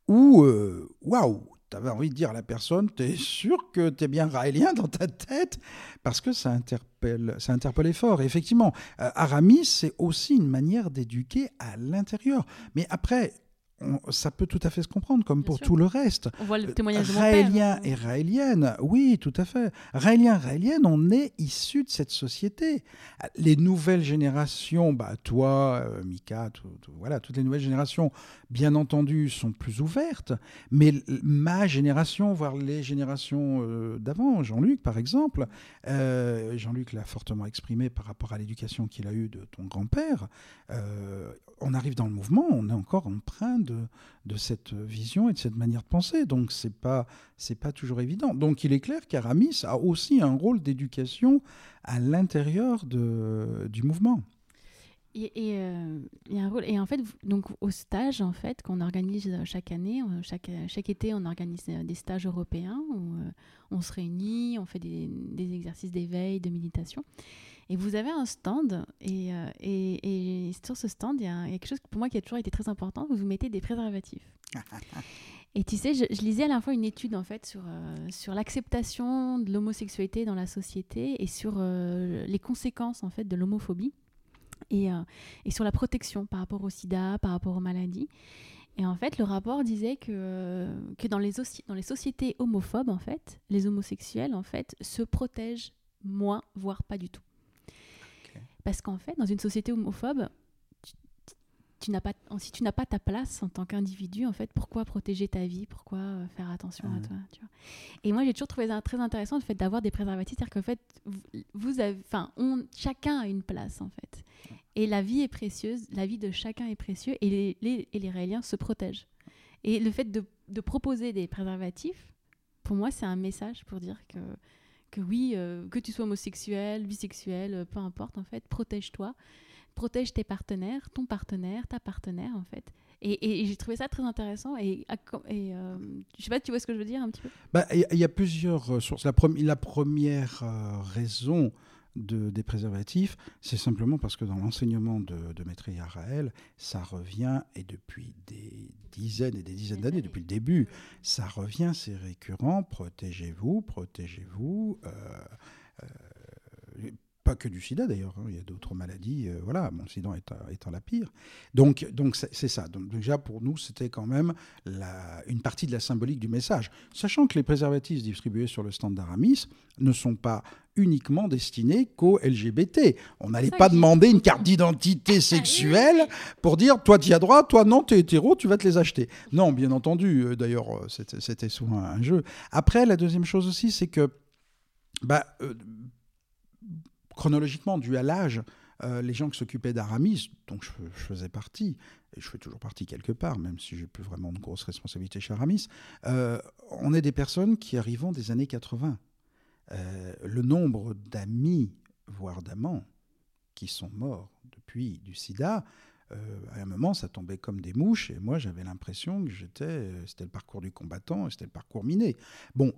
où euh, waouh. T'avais envie de dire à la personne, t'es sûr que t'es bien raélien dans ta tête? Parce que ça interpelle, ça interpelle fort. Et effectivement, euh, Aramis, c'est aussi une manière d'éduquer à l'intérieur. Mais après, on, ça peut tout à fait se comprendre, comme bien pour sûr. Tout le reste. On voit le témoignage de mon père. Raélien et raélienne, oui, tout à fait. Raélien, raélienne, on est issus de cette société. Les nouvelles générations, bah, toi, euh, Mika, tout, tout, voilà, toutes les nouvelles générations, bien entendu, sont plus ouvertes. Mais ma génération, voire les générations euh, d'avant, Jean-Luc, par exemple, euh, Jean-Luc l'a fortement exprimé par rapport à l'éducation qu'il a eue de ton grand-père. Euh, on arrive dans le mouvement, on est encore empreint de, de cette vision et de cette manière de penser. Donc, c'est pas, c'est pas toujours évident. Donc, il est clair qu'Aramis a aussi un rôle d'éducation à l'intérieur de, du mouvement. Et, et, euh, y a un rôle. Et en fait, donc, au stage en fait, qu'on organise chaque année, chaque, chaque été, on organise des stages européens où euh, on se réunit, on fait des, des exercices d'éveil, de méditation. Et vous avez un stand. Et, euh, et, et sur ce stand, il y, y a quelque chose pour moi qui a toujours été très important. Vous mettez des préservatifs. Et tu sais, je, je lisais à la fois une étude en fait sur, euh, sur l'acceptation de l'homosexualité dans la société et sur euh, les conséquences en fait, de l'homophobie. Et, euh, et sur la protection par rapport au sida, par rapport aux maladies. Et en fait, le rapport disait que, euh, que dans, les oci- dans les sociétés homophobes, en fait, les homosexuels en fait, se protègent moins, voire pas du tout. Okay. Parce qu'en fait, dans une société homophobe, tu, tu n'as pas, si tu n'as pas ta place en tant qu'individu, en fait, pourquoi protéger ta vie ? Pourquoi euh, faire attention mmh. à toi, tu vois ? Et moi, j'ai toujours trouvé ça très intéressant le fait d'avoir des préservatifs. C'est-à-dire qu'en fait, vous, vous avez, enfin, on, chacun a une place, en fait. Et la vie est précieuse, la vie de chacun est précieuse et les, les, et les Raéliens se protègent. Et le fait de, de proposer des préservatifs, pour moi, c'est un message pour dire que, que oui, euh, que tu sois homosexuel, bisexuel, peu importe, en fait, protège-toi, protège tes partenaires, ton partenaire, ta partenaire, en fait. Et, et, et j'ai trouvé ça très intéressant. Et, et euh, je sais pas si tu vois ce que je veux dire un petit peu. Bah, y, y a plusieurs sources. La, pre- la première euh, raison... De, des préservatifs, c'est simplement parce que dans l'enseignement de, de Maitreya Raël, ça revient, et depuis des dizaines et des dizaines d'années, depuis le début, ça revient, c'est récurrent, protégez-vous, protégez-vous, euh, euh, pas que du sida d'ailleurs, hein, il y a d'autres maladies, euh, voilà, bon, le sida étant, étant la pire. Donc, donc c'est, c'est ça. Donc, déjà, pour nous, c'était quand même la, une partie de la symbolique du message, sachant que les préservatifs distribués sur le stand d'Aramis ne sont pas uniquement destiné qu'aux L G B T. On n'allait pas demander une carte d'identité sexuelle pour dire « toi, t'y as droit, toi, non, t'es hétéro, tu vas te les acheter ». Non, bien entendu, d'ailleurs, c'était, c'était souvent un jeu. Après, la deuxième chose aussi, c'est que, bah, euh, chronologiquement, dû à l'âge, euh, les gens qui s'occupaient d'Aramis, donc je, je faisais partie, et je fais toujours partie quelque part, même si je n'ai plus vraiment de grosses responsabilités chez Aramis, euh, on est des personnes qui arrivent des années quatre-vingts. Euh, le nombre d'amis, voire d'amants, qui sont morts depuis du sida, euh, à un moment, ça tombait comme des mouches. Et moi, j'avais l'impression que j'étais, c'était le parcours du combattant, c'était le parcours miné. Bon,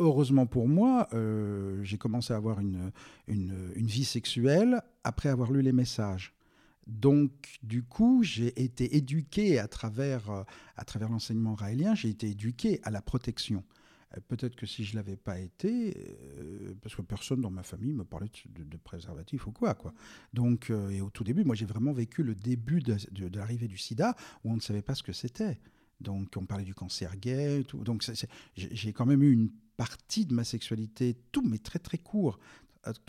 heureusement pour moi, euh, j'ai commencé à avoir une, une, une vie sexuelle après avoir lu les messages. Donc, du coup, j'ai été éduqué à travers, à travers l'enseignement raélien, j'ai été éduqué à la protection. Peut-être que si je ne l'avais pas été, euh, parce que personne dans ma famille me parlait de, de, de préservatif ou quoi. quoi. Donc, euh, et au tout début, moi j'ai vraiment vécu le début de, de, de l'arrivée du sida où on ne savait pas ce que c'était. Donc on parlait du cancer gay et tout. Donc c'est, c'est, j'ai quand même eu une partie de ma sexualité, tout, mais très très court,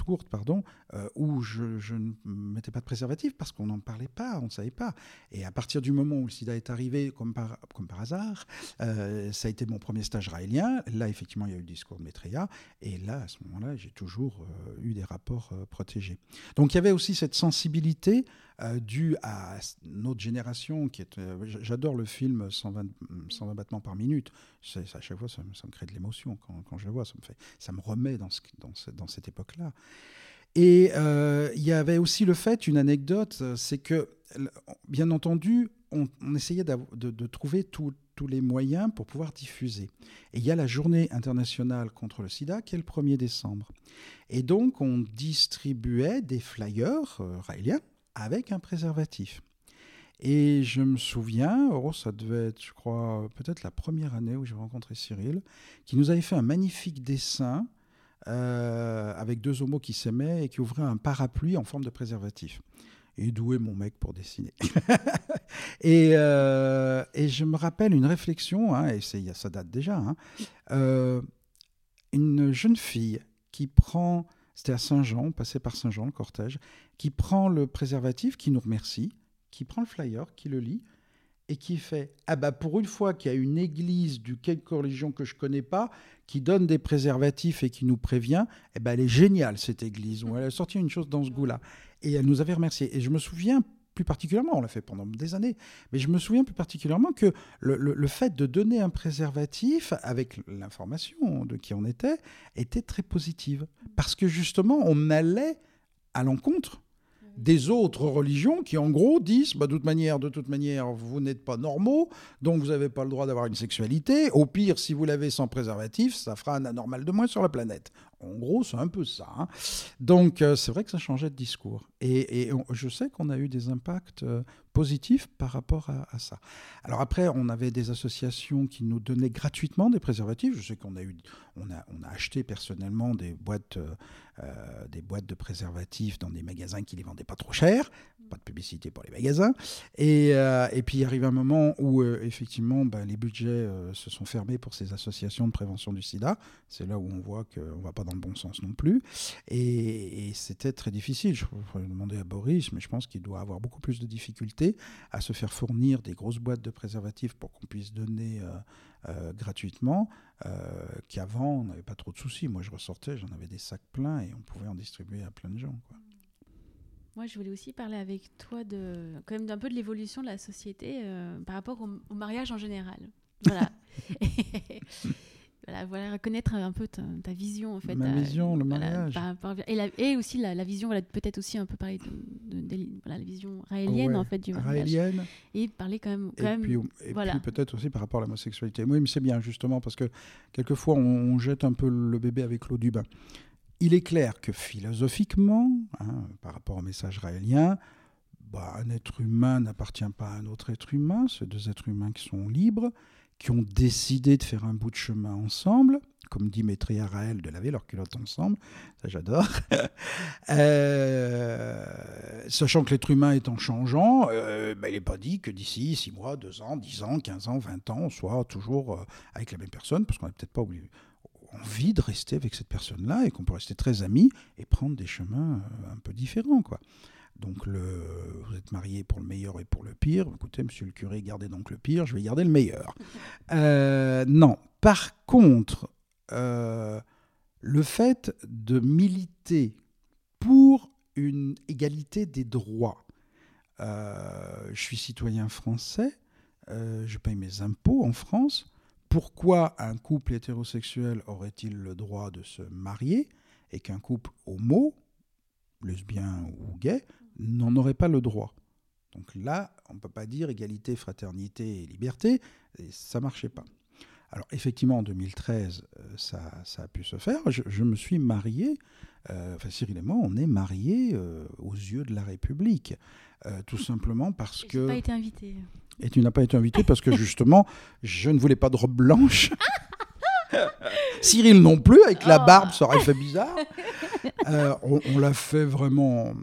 courte, pardon, euh, où je, je ne mettais pas de préservatif parce qu'on n'en parlait pas, on ne savait pas. Et à partir du moment où le sida est arrivé, comme par, comme par hasard, euh, ça a été mon premier stage raélien. Là, effectivement, il y a eu le discours de Maitreya. Et là, à ce moment-là, j'ai toujours euh, eu des rapports euh, protégés. Donc, il y avait aussi cette sensibilité euh, due à notre génération. Qui est, euh, j'adore le film cent vingt, cent vingt battements par minute. C'est, ça, à chaque fois, ça, ça me crée de l'émotion quand, quand je le vois. Ça me, fait, ça me remet dans, ce, dans, ce, dans cette époque-là. Et euh, il y avait aussi le fait, une anecdote, c'est que, bien entendu, on, on essayait de, de trouver tous les moyens pour pouvoir diffuser. Et il y a la journée internationale contre le sida qui est le premier décembre. Et donc, on distribuait des flyers euh, raéliens avec un préservatif. Et je me souviens, oh, ça devait être, je crois, peut-être la première année où j'ai rencontré Cyril, qui nous avait fait un magnifique dessin Euh, avec deux homos qui s'aimaient et qui ouvraient un parapluie en forme de préservatif. Et d'où est mon mec pour dessiner. et, euh, et je me rappelle une réflexion, hein, et c'est, ça date déjà, hein, euh, une jeune fille qui prend, c'était à Saint-Jean, on passait par Saint-Jean, le cortège, qui prend le préservatif, qui nous remercie, qui prend le flyer, qui le lit, et qui fait « Ah bah pour une fois qu'il y a une église du quelque religion que je ne connais pas qui donne des préservatifs et qui nous prévient, eh bah elle est géniale cette église. » Où elle a sorti une chose dans ce goût-là. Et elle nous avait remerciés. Et je me souviens plus particulièrement, on l'a fait pendant des années, mais je me souviens plus particulièrement que le, le, le fait de donner un préservatif avec l'information de qui on était, était très positive. Parce que justement, on allait à l'encontre des autres religions qui, en gros, disent bah, « de toute manière, de toute manière, vous n'êtes pas normaux, donc vous n'avez pas le droit d'avoir une sexualité. Au pire, si vous l'avez sans préservatif, ça fera un anormal de moins sur la planète. » En gros, c'est un peu ça. Hein. Donc, euh, c'est vrai que ça changeait de discours. Et, et on, je sais qu'on a eu des impacts euh, positifs par rapport à, à ça. Alors après, on avait des associations qui nous donnaient gratuitement des préservatifs. Je sais qu'on a, eu, on a, on a acheté personnellement des boîtes, euh, des boîtes de préservatifs dans des magasins qui ne les vendaient pas trop cher. Pas de publicité pour les magasins. Et, euh, et puis, il arrive un moment où, euh, effectivement, ben, les budgets euh, se sont fermés pour ces associations de prévention du sida. C'est là où on voit qu'on ne va pas dans le bon sens non plus. Et, et c'était très difficile. Je pourrais demander à Boris, mais je pense qu'il doit avoir beaucoup plus de difficultés à se faire fournir des grosses boîtes de préservatifs pour qu'on puisse donner euh, euh, gratuitement, euh, qu'avant, on n'avait pas trop de soucis. Moi, je ressortais, j'en avais des sacs pleins et on pouvait en distribuer à plein de gens, quoi. Moi, je voulais aussi parler avec toi de, quand même d'un peu de l'évolution de la société euh, par rapport au, au mariage en général. Voilà. Voilà, voilà, reconnaître un peu ta, ta vision en fait. Ma vision, euh, le voilà, mariage. Par, par, et, la, et aussi la, la vision, voilà, peut-être aussi un peu parler de, de, de voilà, la vision raélienne ouais, en fait du mariage. Raélienne. Et parler quand même, quand et même. Puis, et voilà. Puis peut-être aussi par rapport à l'homosexualité. Oui, mais c'est bien justement parce que quelquefois on, on jette un peu le bébé avec l'eau du bain. Il est clair que philosophiquement, hein, par rapport au message raélien, bah, un être humain n'appartient pas à un autre être humain. C'est deux êtres humains qui sont libres, qui ont décidé de faire un bout de chemin ensemble, comme dit Maitreya Raël, de laver leurs culottes ensemble. Ça, j'adore. euh, sachant que l'être humain est en changeant, euh, bah, il n'est pas dit que d'ici six mois, deux ans, dix ans, quinze ans, vingt ans, on soit toujours avec la même personne, parce qu'on n'a peut-être pas oublié. Envie de rester avec cette personne-là et qu'on peut rester très amis et prendre des chemins un peu différents, quoi. Donc, le, vous êtes marié pour le meilleur et pour le pire. Écoutez, monsieur le curé, gardez donc le pire, je vais garder le meilleur. Euh, non, par contre, euh, le fait de militer pour une égalité des droits. Euh, je suis citoyen français, euh, je paye mes impôts en France. Pourquoi un couple hétérosexuel aurait-il le droit de se marier et qu'un couple homo, lesbien ou gay, n'en aurait pas le droit ? Donc là, on ne peut pas dire égalité, fraternité et liberté, et ça ne marchait pas. Alors effectivement, en deux mille treize, ça, ça a pu se faire. Je, je me suis marié, euh, enfin Cyril et moi, on est mariés euh, aux yeux de la République, euh, tout simplement parce et que... Je n'ai pas été invité. Et tu n'as pas été invité parce que, justement, je ne voulais pas de robe blanche. Cyril non plus, avec oh. la barbe, ça aurait fait bizarre. Euh, on, on l'a fait vraiment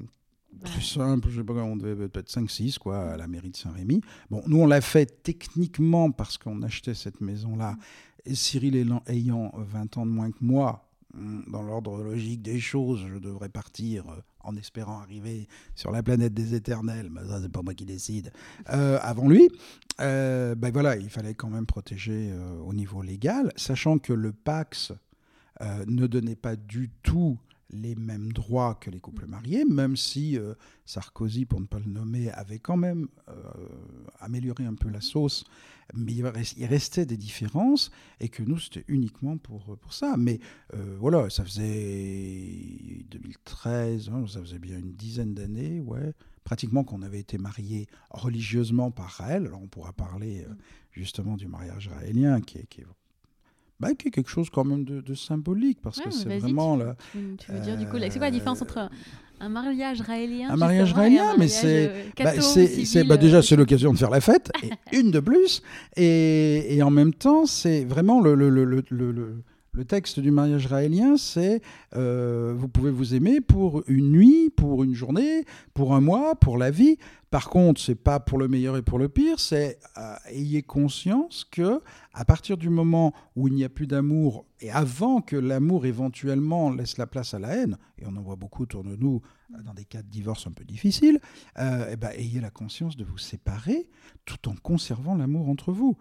plus simple. Je sais pas, on devait peut-être cinq six, quoi, à la mairie de Saint-Rémy. Bon, nous, on l'a fait techniquement parce qu'on achetait cette maison-là. Et Cyril ayant vingt ans de moins que moi, dans l'ordre logique des choses, je devrais partir en espérant arriver sur la planète des éternels, mais ça, c'est pas moi qui décide, euh, avant lui. Euh, ben voilà, il fallait quand même protéger euh, au niveau légal, sachant que le Pacs euh, ne donnait pas du tout les mêmes droits que les couples mariés, même si euh, Sarkozy, pour ne pas le nommer, avait quand même euh, amélioré un peu la sauce, mais il restait des différences, et que nous, c'était uniquement pour, pour ça. Mais euh, voilà, ça faisait deux mille treize, hein, ça faisait bien une dizaine d'années, ouais, pratiquement qu'on avait été mariés religieusement par Raël. Alors on pourra parler euh, justement du mariage raélien, qui est... Qui est Bah, qui est quelque chose quand même de, de symbolique, parce ouais, que c'est vraiment... Tu, la, tu veux euh, dire, du coup, là, c'est quoi la différence entre un, un mariage raélien Un mariage raélien, un mariage mais c'est... Euh, catho, bah, c'est, civil, c'est bah, déjà, euh, c'est l'occasion de faire la fête, et une de plus, et, et en même temps, c'est vraiment le... le, le, le, le, le Le texte du mariage raélien, c'est euh, « Vous pouvez vous aimer pour une nuit, pour une journée, pour un mois, pour la vie. » Par contre, ce n'est pas pour le meilleur et pour le pire, c'est euh, « Ayez conscience qu'à partir du moment où il n'y a plus d'amour, et avant que l'amour éventuellement laisse la place à la haine, et on en voit beaucoup autour de nous dans des cas de divorce un peu difficiles, euh, et ben, ayez la conscience de vous séparer tout en conservant l'amour entre vous. »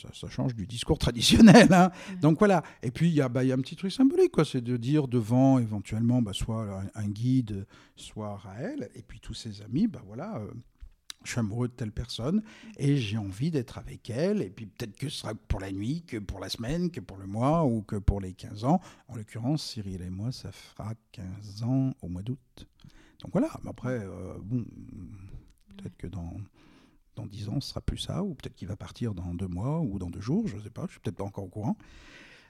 Ça, ça change du discours traditionnel. Hein. Ouais. Donc voilà. Et puis, il y, bah, y a un petit truc symbolique, quoi. C'est de dire devant, éventuellement, bah, soit un, un guide, soit Raël, et puis tous ses amis, bah, voilà, euh, je suis amoureux de telle personne et j'ai envie d'être avec elle, et puis peut-être que ce sera pour la nuit, que pour la semaine, que pour le mois ou que pour les quinze ans. En l'occurrence, Cyril et moi, ça fera quinze ans au mois d'août. Donc voilà, mais après, euh, bon, peut-être que dans, dans dix ans, ce sera plus ça, ou peut-être qu'il va partir dans deux mois ou dans deux jours, je ne sais pas, je ne suis peut-être pas encore au courant.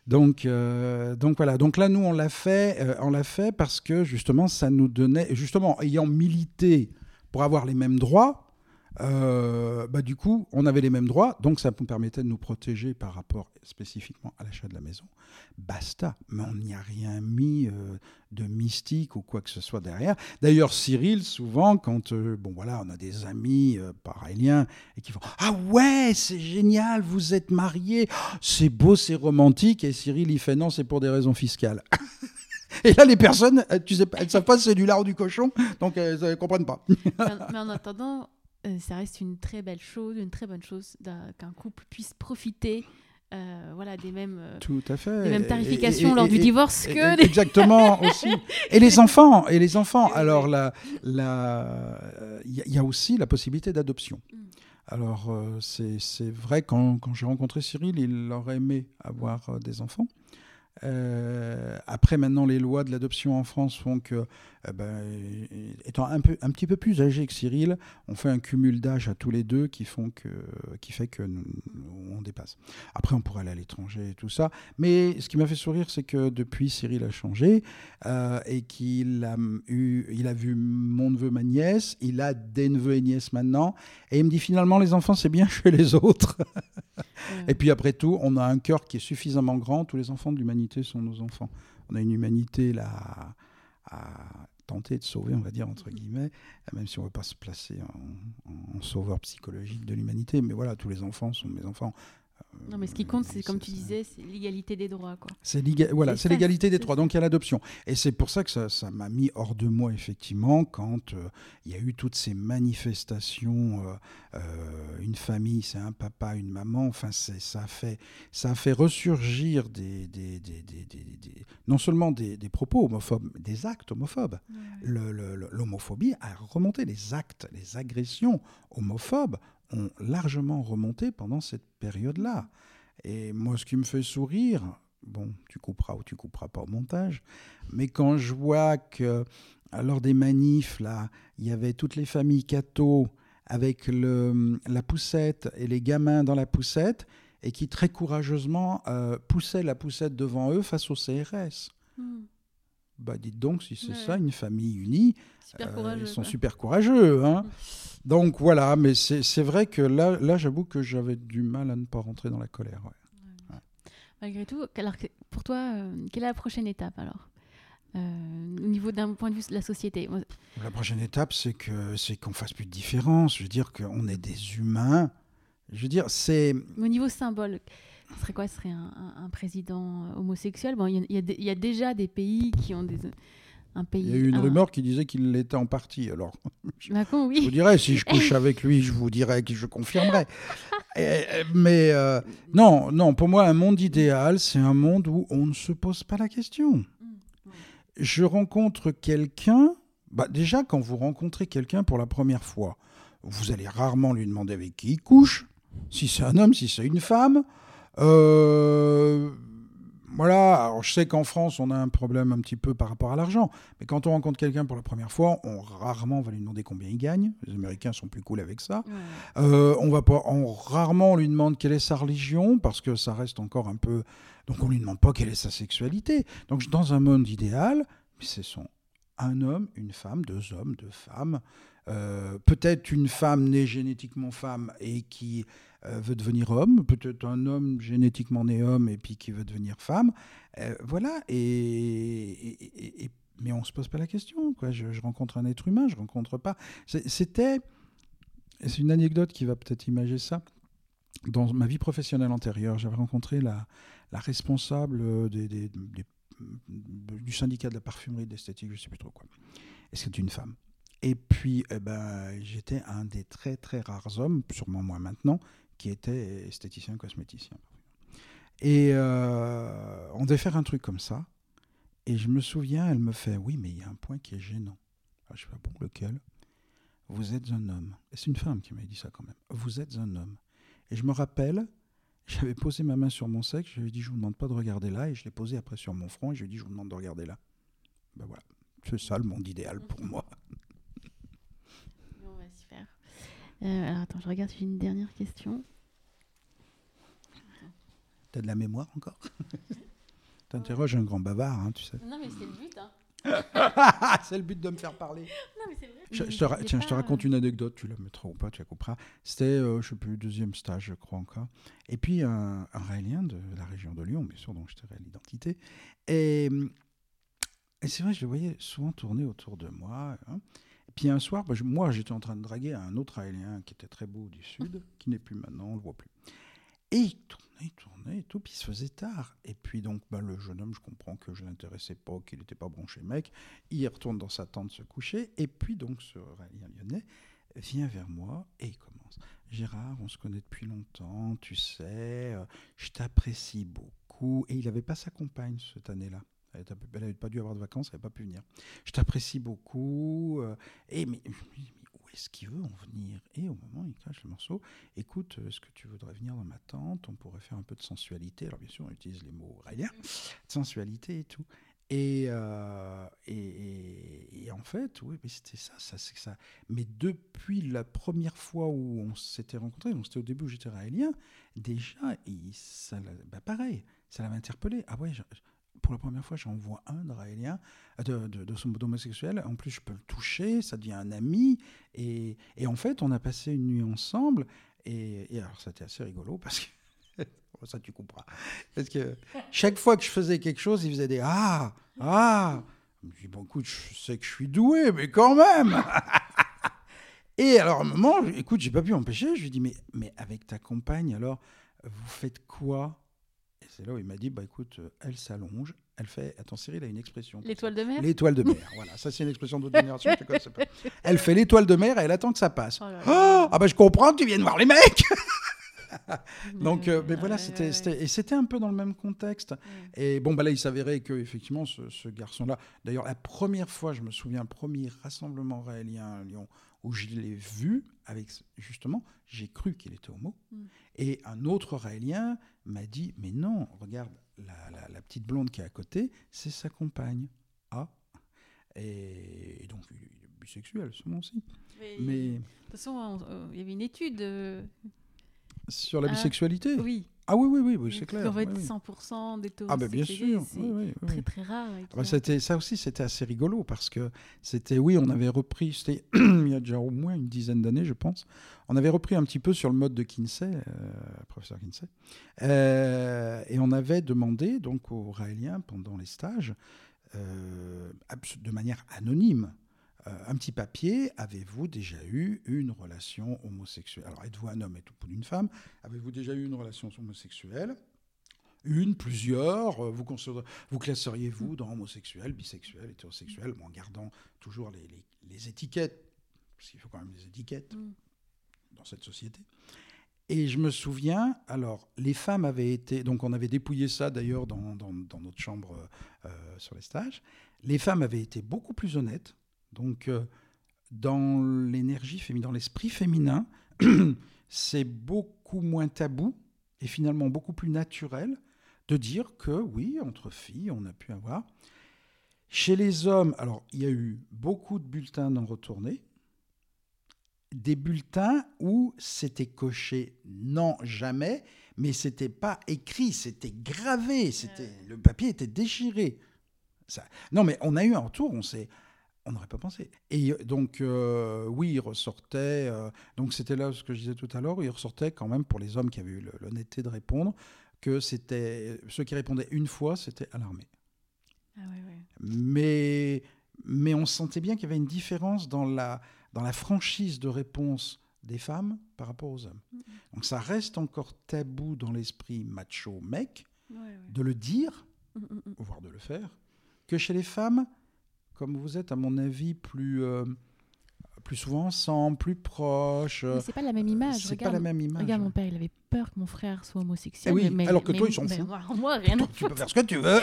Donc, euh, donc voilà. Donc là, nous, on l'a fait, euh, on l'a fait parce que justement, ça nous donnait, justement, ayant milité pour avoir les mêmes droits, euh, bah du coup, on avait les mêmes droits, donc ça nous permettait de nous protéger par rapport spécifiquement à l'achat de la maison. Basta. Mais on n'y a rien mis euh, de mystique ou quoi que ce soit derrière. D'ailleurs, Cyril, souvent, quand euh, bon voilà, on a des amis euh, raéliens et qui font « Ah ouais, c'est génial, vous êtes mariés, c'est beau, c'est romantique », et Cyril, il fait « Non, c'est pour des raisons fiscales ». Et là, les personnes, tu sais, elles ne savent pas si c'est du lard ou du cochon, donc elles ne comprennent pas. Mais en attendant, ça reste une très belle chose, une très bonne chose qu'un couple puisse profiter euh, voilà, des, mêmes, Tout à fait. des mêmes tarifications et, et, lors et, du divorce et, que... Et, les... Exactement, aussi. Et les enfants, et les enfants. Alors, la, la, y, y a aussi la possibilité d'adoption. Mm. Alors, euh, c'est, c'est vrai, quand, quand j'ai rencontré Cyril, il aurait aimé avoir euh, des enfants. Euh, après, maintenant, les lois de l'adoption en France font que, euh, ben, étant un, peu, un petit peu plus âgé que Cyril, on fait un cumul d'âge à tous les deux qui, font que, qui fait que nous, on dépasse. Après, on pourrait aller à l'étranger et tout ça. Mais ce qui m'a fait sourire, c'est que depuis, Cyril a changé euh, et qu'il a, eu, il a vu mon neveu, ma nièce. Il a des neveux et nièces maintenant. Et il me dit finalement, les enfants, c'est bien chez les autres. Ouais. Et puis après tout, on a un cœur qui est suffisamment grand. Tous les enfants de l'humanité sont nos enfants. On a une humanité là à tenter de sauver, on va dire, entre guillemets, même si on ne veut pas se placer en, en sauveur psychologique de l'humanité. Mais voilà, tous les enfants sont mes enfants. Non, mais ce qui compte, c'est, comme c'est, tu disais, c'est l'égalité des droits, quoi. C'est l'éga... Voilà, c'est, c'est ça, l'égalité des c'est droits, ça. Donc il y a l'adoption. Et c'est pour ça que ça, ça m'a mis hors de moi, effectivement, quand il euh, y a eu toutes ces manifestations, euh, euh, une famille, c'est un papa, une maman, enfin, c'est, ça, a fait, ça a fait ressurgir des, des, des, des, des, des, non seulement des, des propos homophobes, des actes homophobes. Ouais, ouais. Le, le, l'homophobie a remonté, les actes, les agressions homophobes ont largement remonté pendant cette période-là. Et moi, ce qui me fait sourire, bon, tu couperas ou tu couperas pas au montage, mais quand je vois que lors des manifs, là, il y avait toutes les familles catho avec le, la poussette et les gamins dans la poussette, et qui très courageusement euh, poussaient la poussette devant eux face au C R S. Mmh. Bah, dites donc, si c'est ouais. ça, une famille unie, super euh, ils sont ouais. super courageux. Hein. Mmh. Donc voilà, mais c'est, c'est vrai que là, là, j'avoue que j'avais du mal à ne pas rentrer dans la colère. Ouais. Ouais. Ouais. Malgré tout, alors, pour toi, euh, quelle est la prochaine étape alors au euh, niveau d'un point de vue de la société? La prochaine étape, c'est, que, c'est qu'on ne fasse plus de différence. Je veux dire qu'on est des humains. Je veux dire, c'est... Au niveau symbole, ce serait quoi? Ce serait un, un, un président homosexuel? Bon, il y, y, y a déjà des pays qui ont des... Un pays, il y a eu une un... rumeur qui disait qu'il l'était en partie. Alors, Macron, oui. Je vous dirais, si je couche avec lui, je vous dirais que je confirmerais. Et, mais euh, non, non, pour moi, un monde idéal, c'est un monde où on ne se pose pas la question. Je rencontre quelqu'un... Bah, déjà, quand vous rencontrez quelqu'un pour la première fois, vous allez rarement lui demander avec qui il couche, si c'est un homme, si c'est une femme... Euh, voilà, alors je sais qu'en France, on a un problème un petit peu par rapport à l'argent, mais quand on rencontre quelqu'un pour la première fois, on rarement va lui demander combien il gagne. Les Américains sont plus cool avec ça. Ouais. Euh, on va pas, on, rarement on lui demande quelle est sa religion, parce que ça reste encore un peu... Donc on lui demande pas quelle est sa sexualité. Donc dans un monde idéal, ce sont un homme, une femme, deux hommes, deux femmes... Euh, peut-être une femme née génétiquement femme et qui euh, veut devenir homme, peut-être un homme génétiquement né homme et puis qui veut devenir femme, euh, voilà. Et, et, et, et mais on se pose pas la question, quoi. Je, je rencontre un être humain, je rencontre pas. C'est, c'était, c'est une anecdote qui va peut-être imager ça. Dans ma vie professionnelle antérieure, j'avais rencontré la, la responsable des, des, des, du syndicat de la parfumerie, de l'esthétique, je sais plus trop quoi. Et c'est une femme. Et puis, eh ben, j'étais un des très, très rares hommes, sûrement moi maintenant, qui était esthéticien, cosméticien. Et euh, on devait faire un truc comme ça. Et je me souviens, elle me fait « Oui, mais il y a un point qui est gênant. » Alors, je fais « Bon, lequel ?» vous êtes un homme. Et c'est une femme qui m'avait dit ça quand même. Vous êtes un homme. Et je me rappelle, j'avais posé ma main sur mon sexe, je lui ai dit, je vous demande pas de regarder là, et je l'ai posée après sur mon front, et je lui ai dit, je vous demande de regarder là. Ben voilà, c'est ça le monde idéal pour moi. On va s'y faire. Euh, alors attends, je regarde si j'ai une dernière question. T'as de la mémoire encore? T'interroges un grand bavard, hein, tu sais. Non, mais c'est le but, hein. C'est le but de me faire parler. Non, mais c'est vrai. Je, je, te, ra- tiens, je te raconte une anecdote, tu la mettras ou pas, tu la couperas. C'était, euh, je ne sais plus, deuxième stage, je crois encore. Et puis, un, un Raélien de la région de Lyon, bien sûr, donc j'étais à l'identité. Et, et c'est vrai, je le voyais souvent tourner autour de moi. Hein. Et puis, un soir, bah, je, moi, j'étais en train de draguer un autre Raélien qui était très beau du Sud, qui n'est plus maintenant, on ne le voit plus. Et il tournait, il tournait et tout, puis il se faisait tard. Et puis donc, bah, le jeune homme, je comprends que je ne l'intéressais pas, qu'il n'était pas branché mec. Il retourne dans sa tente se coucher. Et puis donc, ce Raélien lyonnais vient vers moi et il commence. « Gérard, on se connaît depuis longtemps, tu sais, je t'apprécie beaucoup. » Et il n'avait pas sa compagne cette année-là. Elle n'avait pas dû avoir de vacances, elle n'avait pas pu venir. « Je t'apprécie beaucoup. » Et mais... Est-ce qu'il veut en venir? Et au moment où il cache le morceau, écoute, est-ce que tu voudrais venir dans ma tente? On pourrait faire un peu de sensualité. Alors bien sûr, on utilise les mots raéliens, sensualité et tout. Et, euh, et, et, et en fait, oui, mais c'était ça, ça, c'est ça. Mais depuis la première fois où on s'était rencontrés, donc c'était au début où j'étais raélien, déjà, il, ça, bah pareil, ça l'avait interpellé. Ah ouais, je, pour la première fois, j'en vois un de raélien, de, de, de son homosexuel. En plus, je peux le toucher, ça devient un ami. Et, et en fait, on a passé une nuit ensemble. Et, et alors, c'était assez rigolo parce que... ça, tu comprends. Parce que chaque fois que je faisais quelque chose, il faisait des « Ah ! Ah !» Je me dis « Bon, écoute, je sais que je suis doué, mais quand même !» Et alors, à un moment, écoute, j'ai pas pu m'empêcher. Je lui dis mais, « Mais avec ta compagne, alors, vous faites quoi ?» Et c'est là où il m'a dit, bah écoute, elle s'allonge, elle fait, attends Cyril a une expression. L'étoile de mer ? L'étoile de mer, voilà, ça c'est une expression d'autre génération, je ne connaissais pas. Elle fait l'étoile de mer et elle attend que ça passe. Oh, là, là, oh ah bah je comprends, tu viens de voir les mecs. Donc, euh, mais voilà, c'était, c'était, et c'était un peu dans le même contexte. Et bon, bah là, il s'avérait qu'effectivement, ce, ce garçon-là, d'ailleurs, la première fois, je me souviens, premier rassemblement raélien à Lyon, où je l'ai vu, avec, justement, j'ai cru qu'il était homo. Mm. Et un autre raélien m'a dit, mais non, regarde, la, la, la petite blonde qui est à côté, c'est sa compagne. Ah, et, et donc, il est bisexuel, ce moment-ci. Mais, mais... De toute façon, il y avait une étude... Euh... Sur la bisexualité? Ah, oui. Ah oui, oui, oui, oui c'est clair. En fait, oui, oui. cent pour cent des taux. Ah ben bien sûr, c'est oui, oui, oui. très très rare. Ah ben c'était, ça aussi, c'était assez rigolo parce que c'était, oui, on avait repris, c'était il y a déjà au moins une dizaine d'années, je pense, on avait repris un petit peu sur le mode de Kinsey, euh, professeur Kinsey, euh, et on avait demandé donc aux Raéliens pendant les stages, euh, de manière anonyme, Euh, un petit papier, avez-vous déjà eu une relation homosexuelle? Alors, êtes-vous un homme et tout pour une femme? Avez-vous déjà eu une relation homosexuelle? Une, plusieurs, euh, vous, vous classeriez-vous dans homosexuel, bisexuel, hétérosexuel, bon, en gardant toujours les, les, les étiquettes, parce qu'il faut quand même des étiquettes mmh. dans cette société. Et je me souviens, alors, les femmes avaient été... Donc, on avait dépouillé ça, d'ailleurs, dans, dans, dans notre chambre euh, sur les stages. Les femmes avaient été beaucoup plus honnêtes. Donc, euh, dans l'énergie féminine, dans l'esprit féminin, c'est beaucoup moins tabou et finalement beaucoup plus naturel de dire que, oui, entre filles, on a pu avoir. Chez les hommes, alors, il y a eu beaucoup de bulletins non retournés, des bulletins où c'était coché « non, jamais », mais ce n'était pas écrit, c'était gravé, c'était, euh... le papier était déchiré. Ça, non, mais on a eu un retour, on s'est... On n'aurait pas pensé. Et donc, euh, oui, il ressortait... Euh, donc, c'était là ce que je disais tout à l'heure. Il ressortait quand même, pour les hommes qui avaient eu l'honnêteté de répondre, que c'était... Ceux qui répondaient une fois, c'était alarmé. Ah oui, oui. Mais, mais on sentait bien qu'il y avait une différence dans la, dans la franchise de réponse des femmes par rapport aux hommes. Mmh. Donc, ça reste encore tabou dans l'esprit macho-mec ouais, ouais. de le dire, mmh, mmh. voire de le faire, que chez les femmes... Comme vous êtes, à mon avis, plus, euh, plus souvent ensemble, plus proches. Euh, mais c'est pas la même image. C'est regarde, pas la même image. Regarde, mon père, il avait peur que mon frère soit homosexuel. Eh oui, mais, alors que mais, toi, ils s'en foutent. Moi, rien. Toi, tu peux faire ce que tu veux.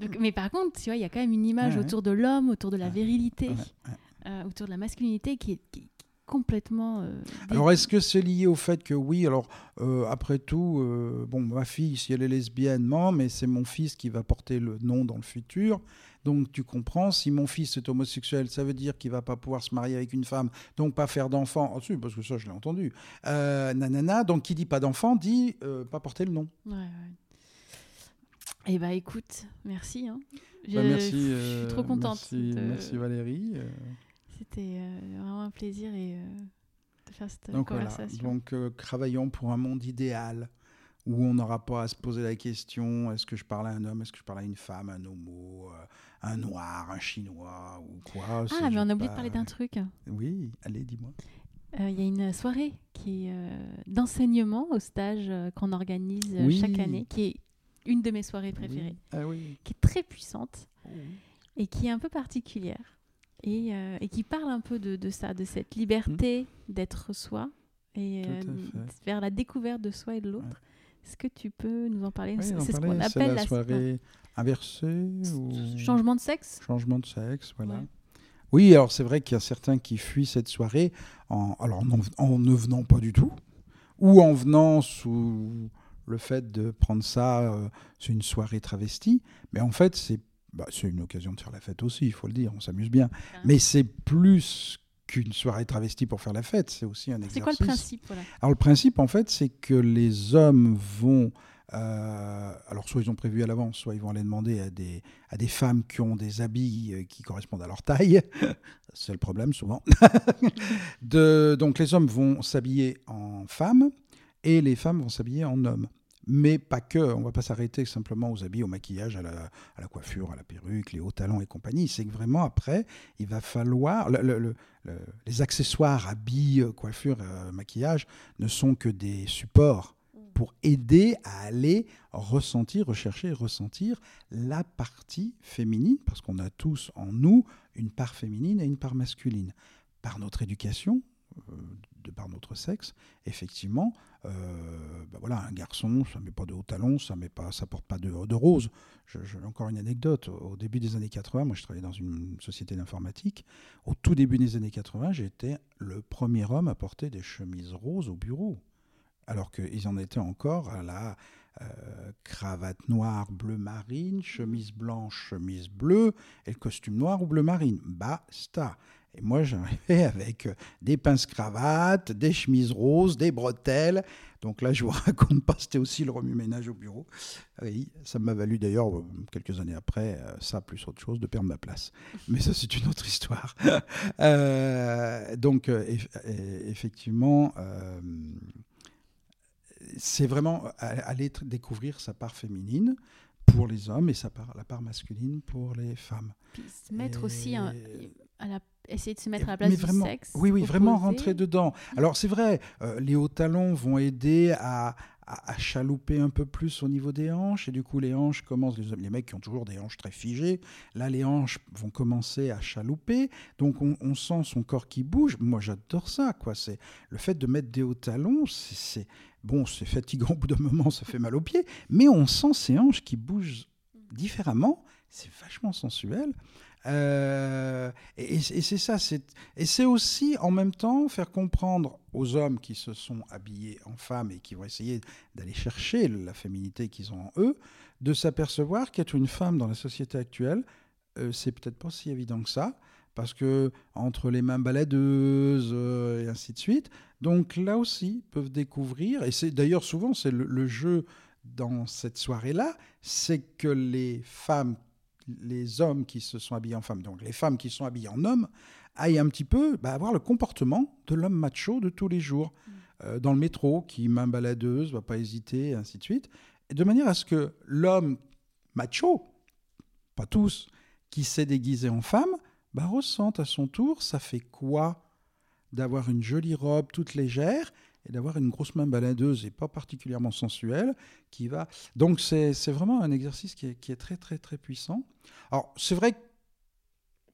Donc, mais par contre, tu vois, il y a quand même une image ouais, autour ouais. de l'homme, autour de la ouais. virilité, ouais. Ouais. Euh, autour de la masculinité qui est... Qui, complètement... Euh, alors, est-ce que c'est lié au fait que, oui, alors, euh, après tout, euh, bon, ma fille, si elle est lesbienne, non, mais c'est mon fils qui va porter le nom dans le futur. Donc, tu comprends, si mon fils est homosexuel, ça veut dire qu'il ne va pas pouvoir se marier avec une femme, donc pas faire d'enfant. Ah, si, parce que ça, je l'ai entendu. Euh, nanana, donc, qui dit pas d'enfant, dit euh, pas porter le nom. Ouais, ouais. Eh bien, écoute, merci. Hein. Je, bah merci je, je suis trop contente. Merci, de... merci Valérie. C'était euh, vraiment un plaisir et, euh, de faire cette donc conversation. Voilà. Donc, euh, travaillons pour un monde idéal où on n'aura pas à se poser la question, est-ce que je parle à un homme, est-ce que je parle à une femme, un homo, un noir, un chinois ou quoi. Ah, ça, mais on a oublié pas... de parler d'un truc. Oui, allez, dis-moi. Il euh, y a une soirée qui est, euh, d'enseignement au stage euh, qu'on organise euh, oui. chaque année, qui est une de mes soirées préférées, oui. Ah oui. Qui est très puissante oh oui. et qui est un peu particulière et, euh, et qui parle un peu de, de ça, de cette liberté mmh. d'être soi et euh, vers la découverte de soi et de l'autre. Ouais. Est-ce que tu peux nous en parler? Oui, c'est, en c'est parler, ce qu'on appelle c'est la, la soirée inversée ou... Changement de sexe. Changement de sexe, voilà. Ouais. Oui, alors c'est vrai qu'il y a certains qui fuient cette soirée en, alors, en, en ne venant pas du tout ou en venant sous... le fait de prendre ça, euh, c'est une soirée travestie, mais en fait, c'est, bah, c'est une occasion de faire la fête aussi, il faut le dire, on s'amuse bien. Ouais. Mais c'est plus qu'une soirée travestie pour faire la fête, c'est aussi un exercice. C'est quoi le principe voilà. Alors le principe, en fait, c'est que les hommes vont... Euh, alors soit ils ont prévu à l'avance, soit ils vont aller demander à des, à des femmes qui ont des habits qui correspondent à leur taille, c'est le problème souvent. de, donc les hommes vont s'habiller en femmes, et les femmes vont s'habiller en hommes. Mais pas que, on ne va pas s'arrêter simplement aux habits, au maquillage, à la, à la coiffure, à la perruque, les hauts talons et compagnie. C'est que vraiment, après, il va falloir... Le, le, le, les accessoires, habits, coiffure, euh, maquillage, ne sont que des supports pour aider à aller ressentir, rechercher et ressentir la partie féminine, parce qu'on a tous en nous une part féminine et une part masculine. Par notre éducation... Euh, de par notre sexe, effectivement, euh, ben voilà, un garçon, ça ne met pas de hauts talons, ça ne porte pas de, de rose. Je, je, encore une anecdote, au début des années quatre-vingts, moi je travaillais dans une société d'informatique, au tout début des années quatre-vingts, j'étais le premier homme à porter des chemises roses au bureau, alors qu'ils en étaient encore à la euh, cravate noire, bleu marine, chemise blanche, chemise bleue, et le costume noir ou bleu marine. Basta. Et moi, j'arrivais avec des pinces-cravates, des chemises roses, des bretelles. Donc là, je ne vous raconte pas, c'était aussi le remue-ménage au bureau. Oui, ça m'a valu d'ailleurs, quelques années après, ça plus autre chose, de perdre ma place. Mais ça, c'est une autre histoire. euh, donc, effectivement, euh, c'est vraiment aller découvrir sa part féminine pour les hommes et sa part, la part masculine pour les femmes. Puis se mettre et... aussi... Un... À la... essayer de se mettre à la place vraiment, du sexe. Oui, oui, opposé. Vraiment rentrer dedans. Alors, c'est vrai, euh, les hauts talons vont aider à, à, à chalouper un peu plus au niveau des hanches. Et du coup, les hanches commencent... Les, les mecs qui ont toujours des hanches très figées, là, les hanches vont commencer à chalouper. Donc, on, on sent son corps qui bouge. Moi, j'adore ça, quoi. C'est, le fait de mettre des hauts talons, c'est, c'est... Bon, c'est fatigant au bout d'un moment, ça fait mal aux pieds. Mais on sent ses hanches qui bougent différemment. C'est vachement sensuel. Euh, et, et c'est ça, c'est, et c'est aussi en même temps faire comprendre aux hommes qui se sont habillés en femmes et qui vont essayer d'aller chercher la féminité qu'ils ont en eux, de s'apercevoir qu'être une femme dans la société actuelle, euh, c'est peut-être pas si évident que ça, parce que entre les mains baladeuses euh, et ainsi de suite, donc là aussi peuvent découvrir, et c'est d'ailleurs souvent c'est le, le jeu dans cette soirée-là, c'est que les femmes les hommes qui se sont habillés en femmes, donc les femmes qui sont habillées en hommes, aillent un petit peu bah, avoir le comportement de l'homme macho de tous les jours. Mmh. Euh, dans le métro, qui, main baladeuse, ne va pas hésiter, et ainsi de suite. Et de manière à ce que l'homme macho, pas tous, qui s'est déguisé en femme, bah, ressente à son tour, ça fait quoi d'avoir une jolie robe toute légère et d'avoir une grosse main baladeuse et pas particulièrement sensuelle qui va... Donc, c'est, c'est vraiment un exercice qui est, qui est très, très, très puissant. Alors, c'est vrai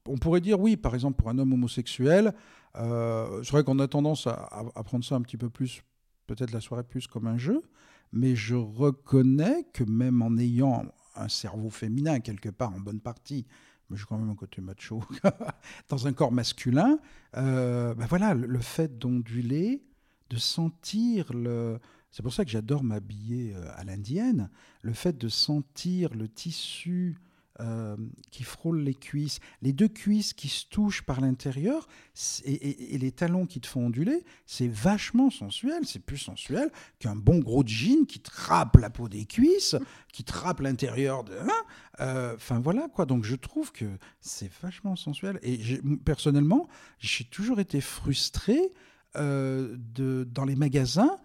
qu'on pourrait dire, oui, par exemple, pour un homme homosexuel, euh, c'est vrai qu'on a tendance à, à, à prendre ça un petit peu plus, peut-être la soirée plus comme un jeu, mais je reconnais que même en ayant un cerveau féminin, quelque part, en bonne partie, mais j'ai quand même un côté macho, dans un corps masculin, euh, ben voilà, le, le fait d'onduler, de sentir le... C'est pour ça que j'adore m'habiller à l'indienne. Le fait de sentir le tissu euh, qui frôle les cuisses, les deux cuisses qui se touchent par l'intérieur et, et, et les talons qui te font onduler, c'est vachement sensuel. C'est plus sensuel qu'un bon gros jean qui te râpe la peau des cuisses, qui te râpe l'intérieur de... Enfin euh, voilà quoi. Donc je trouve que c'est vachement sensuel. Et j'ai, personnellement, j'ai toujours été frustré euh, de, dans les magasins.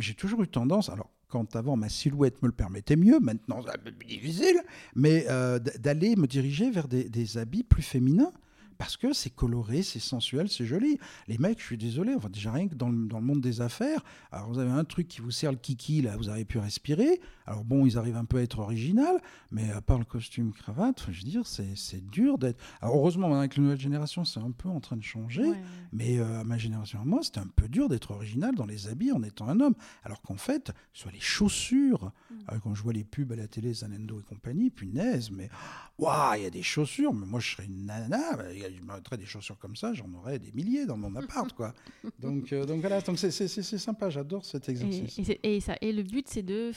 J'ai toujours eu tendance, alors quand avant ma silhouette me le permettait mieux, maintenant c'est un peu plus difficile, mais euh, d'aller me diriger vers des, des habits plus féminins, parce que c'est coloré, c'est sensuel, c'est joli. Les mecs, je suis désolé, enfin, déjà rien que dans le, dans le monde des affaires, alors vous avez un truc qui vous sert le kiki, là, vous n'avez plus respirer. Alors bon, ils arrivent un peu à être original, mais à part le costume cravate, je veux dire, c'est, c'est dur d'être... Alors heureusement, avec la nouvelle génération, c'est un peu en train de changer, ouais. mais euh, à ma génération, à moi, c'était un peu dur d'être original dans les habits en étant un homme. Alors qu'en fait, soit les chaussures, mmh. euh, quand je vois les pubs à la télé, Zanendo et compagnie, punaise, mais waouh, il y a des chaussures, mais moi, je serais une nana, bah, je mettrais des chaussures comme ça, j'en aurais des milliers dans mon appart, quoi. donc, euh, donc voilà, donc c'est, c'est, c'est sympa, j'adore cet exercice. Et, et, et, ça, et le but, c'est de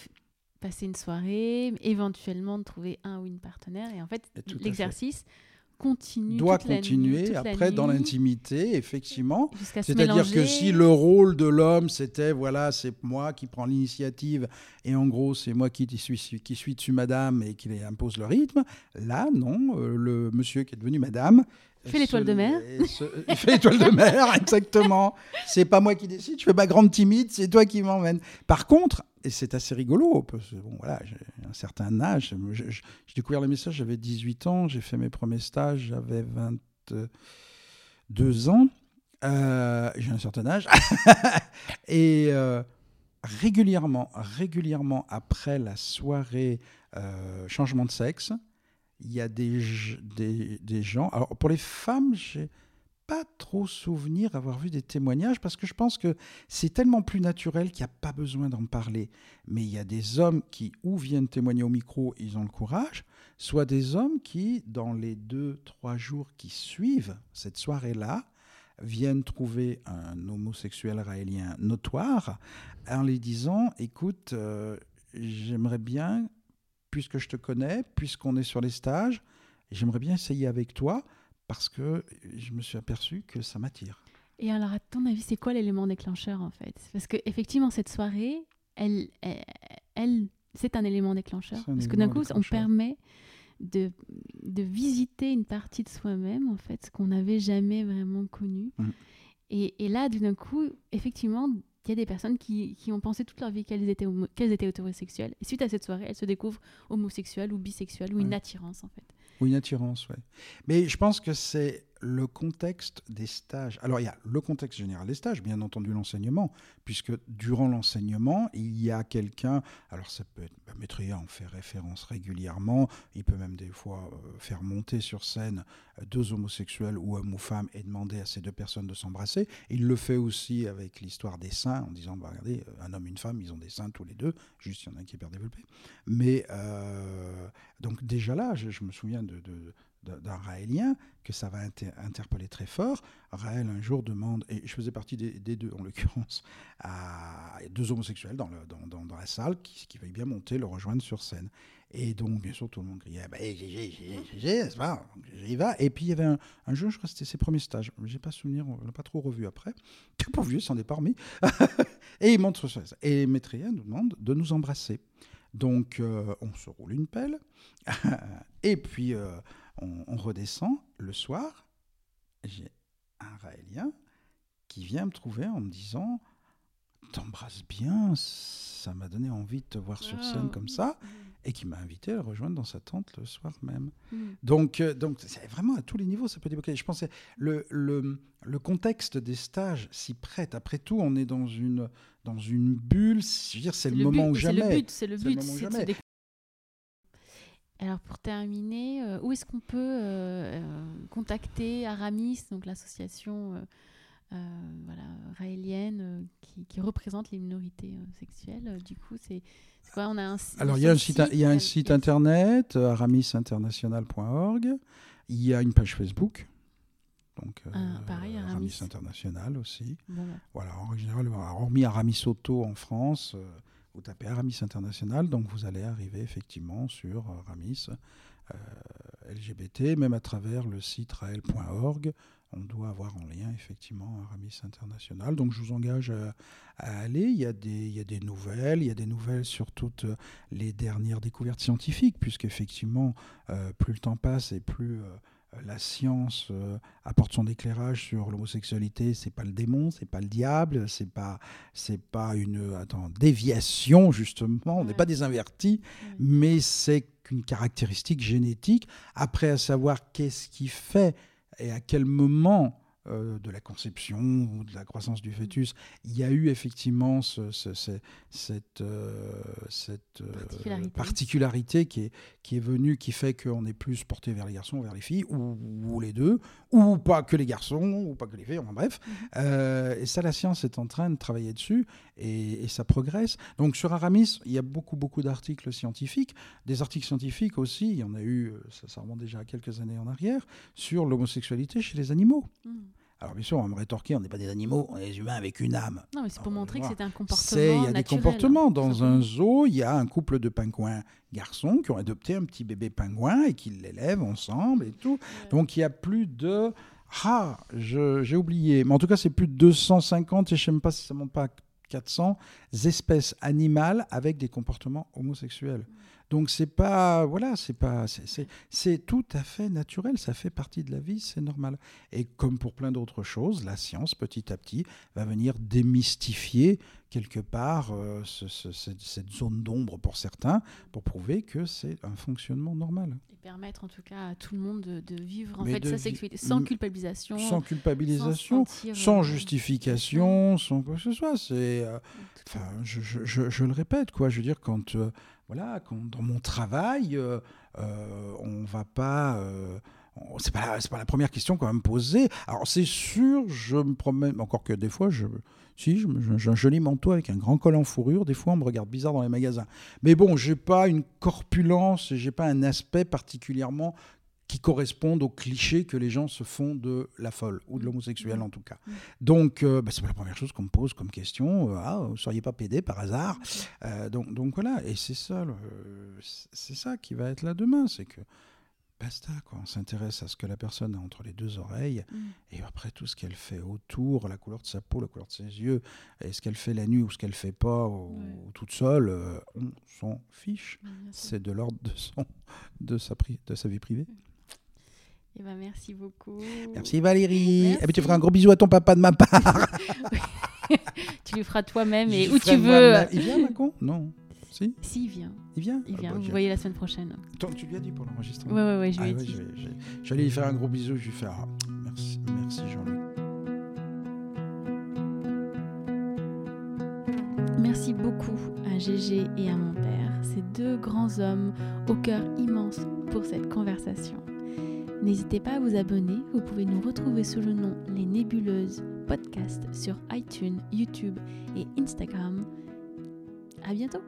passer une soirée, éventuellement de trouver un ou une partenaire, et en fait, et l'exercice fait. continue doit toute continuer la nuit, toute après la dans l'intimité, effectivement. C'est-à-dire que si le rôle de l'homme, c'était, voilà, c'est moi qui prends l'initiative, et en gros, c'est moi qui suis, qui suis dessus madame et qui impose le rythme, là, non, euh, le monsieur qui est devenu madame... Il fait l'étoile de mer. Ce, il fait l'étoile de mer, exactement. C'est pas moi qui décide, je fais ma grande timide, c'est toi qui m'emmènes. Par contre, et c'est assez rigolo, parce que bon, voilà, j'ai un certain âge, je, je, j'ai découvert le message, j'avais dix-huit ans, j'ai fait mes premiers stages, j'avais vingt-deux ans, euh, j'ai un certain âge. Et euh, régulièrement, régulièrement après la soirée euh, changement de sexe, il y a des, des, des gens... Alors, pour les femmes, j'ai pas trop souvenir avoir vu des témoignages parce que je pense que c'est tellement plus naturel qu'il n'y a pas besoin d'en parler. Mais il y a des hommes qui, ou viennent témoigner au micro, ils ont le courage, soit des hommes qui, dans les deux, trois jours qui suivent cette soirée-là, viennent trouver un homosexuel raélien notoire en lui disant « Écoute, euh, j'aimerais bien... puisque je te connais, puisqu'on est sur les stages, j'aimerais bien essayer avec toi parce que je me suis aperçu que ça m'attire. » Et alors, à ton avis, c'est quoi l'élément déclencheur, en fait ? Parce qu'effectivement, cette soirée, elle, elle, elle, c'est un élément déclencheur. Un parce élément que d'un coup, on permet de, de visiter une partie de soi-même, en fait, ce qu'on n'avait jamais vraiment connu. Mmh. Et, et là, d'un coup, effectivement... Il y a des personnes qui, qui ont pensé toute leur vie qu'elles étaient, homo- qu'elles étaient hétérosexuelles. Et suite à cette soirée, elles se découvrent homosexuelles ou bisexuelles ou ouais. une attirance, en fait. Ou une attirance, oui. Mais je pense que c'est le contexte des stages. Alors, il y a le contexte général des stages, bien entendu l'enseignement, puisque durant l'enseignement, il y a quelqu'un... Alors, ça peut être... Bah, Maitreya en fait référence régulièrement. Il peut même des fois euh, faire monter sur scène deux homosexuels, ou hommes ou femmes, et demander à ces deux personnes de s'embrasser. Il le fait aussi avec l'histoire des seins, en disant, bah, regardez, un homme et une femme, ils ont des seins tous les deux, juste il y en a un qui est hyper développé. Mais, euh, donc déjà là, je, je me souviens de, de, de, d'un Raélien, que ça va inter- interpeller très fort. Raël, un jour, demande, et je faisais partie des, des deux, en l'occurrence, à deux homosexuels dans, le, dans, dans, dans la salle, qui, qui veuillent bien monter, le rejoindre sur scène. Et donc, bien sûr, tout le monde criait ah, « bah, Gégé, Gégé, Gégé, n'est-ce pas ?» J'y va. Et puis, il y avait un, un jeu, je crois que c'était ses premiers stages. Je n'ai pas souvenir, on ne l'a pas trop revu après. Tout pour vieux, s'en est pas remis. Et il monte sur scène. Et Maitreya nous demande de nous embrasser. Donc, euh, on se roule une pelle. Et puis, euh, on, on redescend. Le soir, j'ai un Raélien qui vient me trouver en me disant... t'embrasse bien, ça m'a donné envie de te voir sur scène comme ça, et qui m'a invité à le rejoindre dans sa tente le soir même. Mm. Donc, euh, donc, c'est vraiment à tous les niveaux, ça peut débloquer. Je pense que le, le, le contexte des stages s'y prête. Après tout, on est dans une, dans une bulle, je veux dire, c'est, c'est le, le moment ou jamais. C'est le but, c'est le but. C'est le c'est c'est Alors, pour terminer, euh, où est-ce qu'on peut euh, euh, contacter Aramis, donc l'association... Euh, Euh, voilà, raélienne euh, qui, qui représente les minorités euh, sexuelles. Du coup, c'est, Quoi, on a un, Alors, il y a un site, site, il y a un site internet, aramis international point org. Il y a une page Facebook. Donc, ah, euh, pareil, Aramis. Aramis International aussi. Voilà. voilà, en général, hormis Aramis Auto en France, euh, vous tapez Aramis International, donc vous allez arriver effectivement sur Aramis euh, L G B T, même à travers le site raël point org. On doit avoir en lien effectivement Aramis International. Donc je vous engage à, à aller. Il y a des, il y a des nouvelles, il y a des nouvelles sur toutes les dernières découvertes scientifiques, puisqu'effectivement, euh, plus le temps passe et plus... Euh, la science euh, apporte son éclairage sur l'homosexualité. C'est pas le démon, c'est pas le diable, c'est pas c'est pas une attends, déviation justement. On n'est ouais. pas des invertis, ouais. mais c'est une caractéristique génétique. Après, à savoir qu'est-ce qui fait et à quel moment euh, de la conception ou de la croissance du fœtus, il y a eu effectivement ce, ce, ce, cette euh, cette euh, particularité, particularité qui est qui est venue, qui fait qu'on est plus porté vers les garçons ou vers les filles, ou, ou les deux, ou pas que les garçons, ou pas que les filles, enfin bref. Euh, et ça, la science est en train de travailler dessus, et, et ça progresse. Donc sur Aramis, il y a beaucoup, beaucoup d'articles scientifiques, des articles scientifiques aussi, il y en a eu, ça, ça remonte déjà à quelques années en arrière, sur l'homosexualité chez les animaux. Mmh. Alors bien sûr, on va me rétorquer, on n'est pas des animaux, on est des humains avec une âme. Non, mais c'est pour Alors, montrer que c'est un comportement naturel. Il y a naturel, des comportements. Hein, dans un zoo, il y a un couple de pingouins garçons qui ont adopté un petit bébé pingouin et qui l'élèvent ensemble et tout. Euh... Donc il y a plus de... Ah, je, j'ai oublié. Mais en tout cas, c'est plus de deux cent cinquante, et je ne sais même pas si ça monte pas à quatre cents, espèces animales avec des comportements homosexuels. Mmh. Donc c'est pas voilà, c'est pas c'est, c'est c'est tout à fait naturel, ça fait partie de la vie, c'est normal. Et comme pour plein d'autres choses, la science petit à petit va venir démystifier quelque part euh, ce, ce, cette, cette zone d'ombre pour certains, pour prouver que c'est un fonctionnement normal. Et permettre en tout cas à tout le monde de, de vivre en Mais fait sa sexualité vi- sans culpabilisation, sans culpabilisation, sans, sentir, sans justification, euh, sans quoi que ce soit. C'est enfin euh, je, je je je le répète quoi, je veux dire quand euh, Voilà, quand, dans mon travail, euh, euh, on va pas. Euh, on, c'est pas, c'est pas la première question qu'on va me poser. Alors c'est sûr, je me promène, encore que des fois, je, si je, je, j'ai un joli manteau avec un grand col en fourrure. Des fois, on me regarde bizarre dans les magasins. Mais bon, j'ai pas une corpulence, j'ai pas un aspect particulièrement qui correspondent aux clichés que les gens se font de la folle, ou de l'homosexuel en tout cas. Donc, euh, bah, c'est pas la première chose qu'on me pose comme question. Euh, ah, vous ne seriez pas pédé par hasard euh, donc, donc voilà, et c'est ça, le, c'est ça qui va être là demain, c'est que basta, quoi. On s'intéresse à ce que la personne a entre les deux oreilles, mmh. et après tout ce qu'elle fait autour, la couleur de sa peau, la couleur de ses yeux, et ce qu'elle fait la nuit ou ce qu'elle fait pas, ou, ouais. ou toute seule, euh, on s'en fiche. Ouais, c'est de l'ordre de, son, de, sa, pri- de sa vie privée. Ouais. Eh ben, merci beaucoup. Merci Valérie. Merci. Eh ben, tu feras un gros bisou à ton papa de ma part. Tu lui feras toi-même et Je où tu veux. Ma... Il vient, Macron ? Non. Si, si, il vient. Il vient Il vient, ah, bah, vous voyez la semaine prochaine. Attends, tu lui as dit pour l'enregistrement ? Oui, oui, oui, je lui ai ah, dit. Ouais, j'ai, j'ai... J'allais lui faire un gros bisou, je lui fais ah, merci, merci Jean-Luc. Merci beaucoup à Gégé et à mon père, ces deux grands hommes au cœur immense pour cette conversation. N'hésitez pas à vous abonner, vous pouvez nous retrouver sous le nom Les Nébuleuses Podcast sur iTunes, YouTube et Instagram. À bientôt!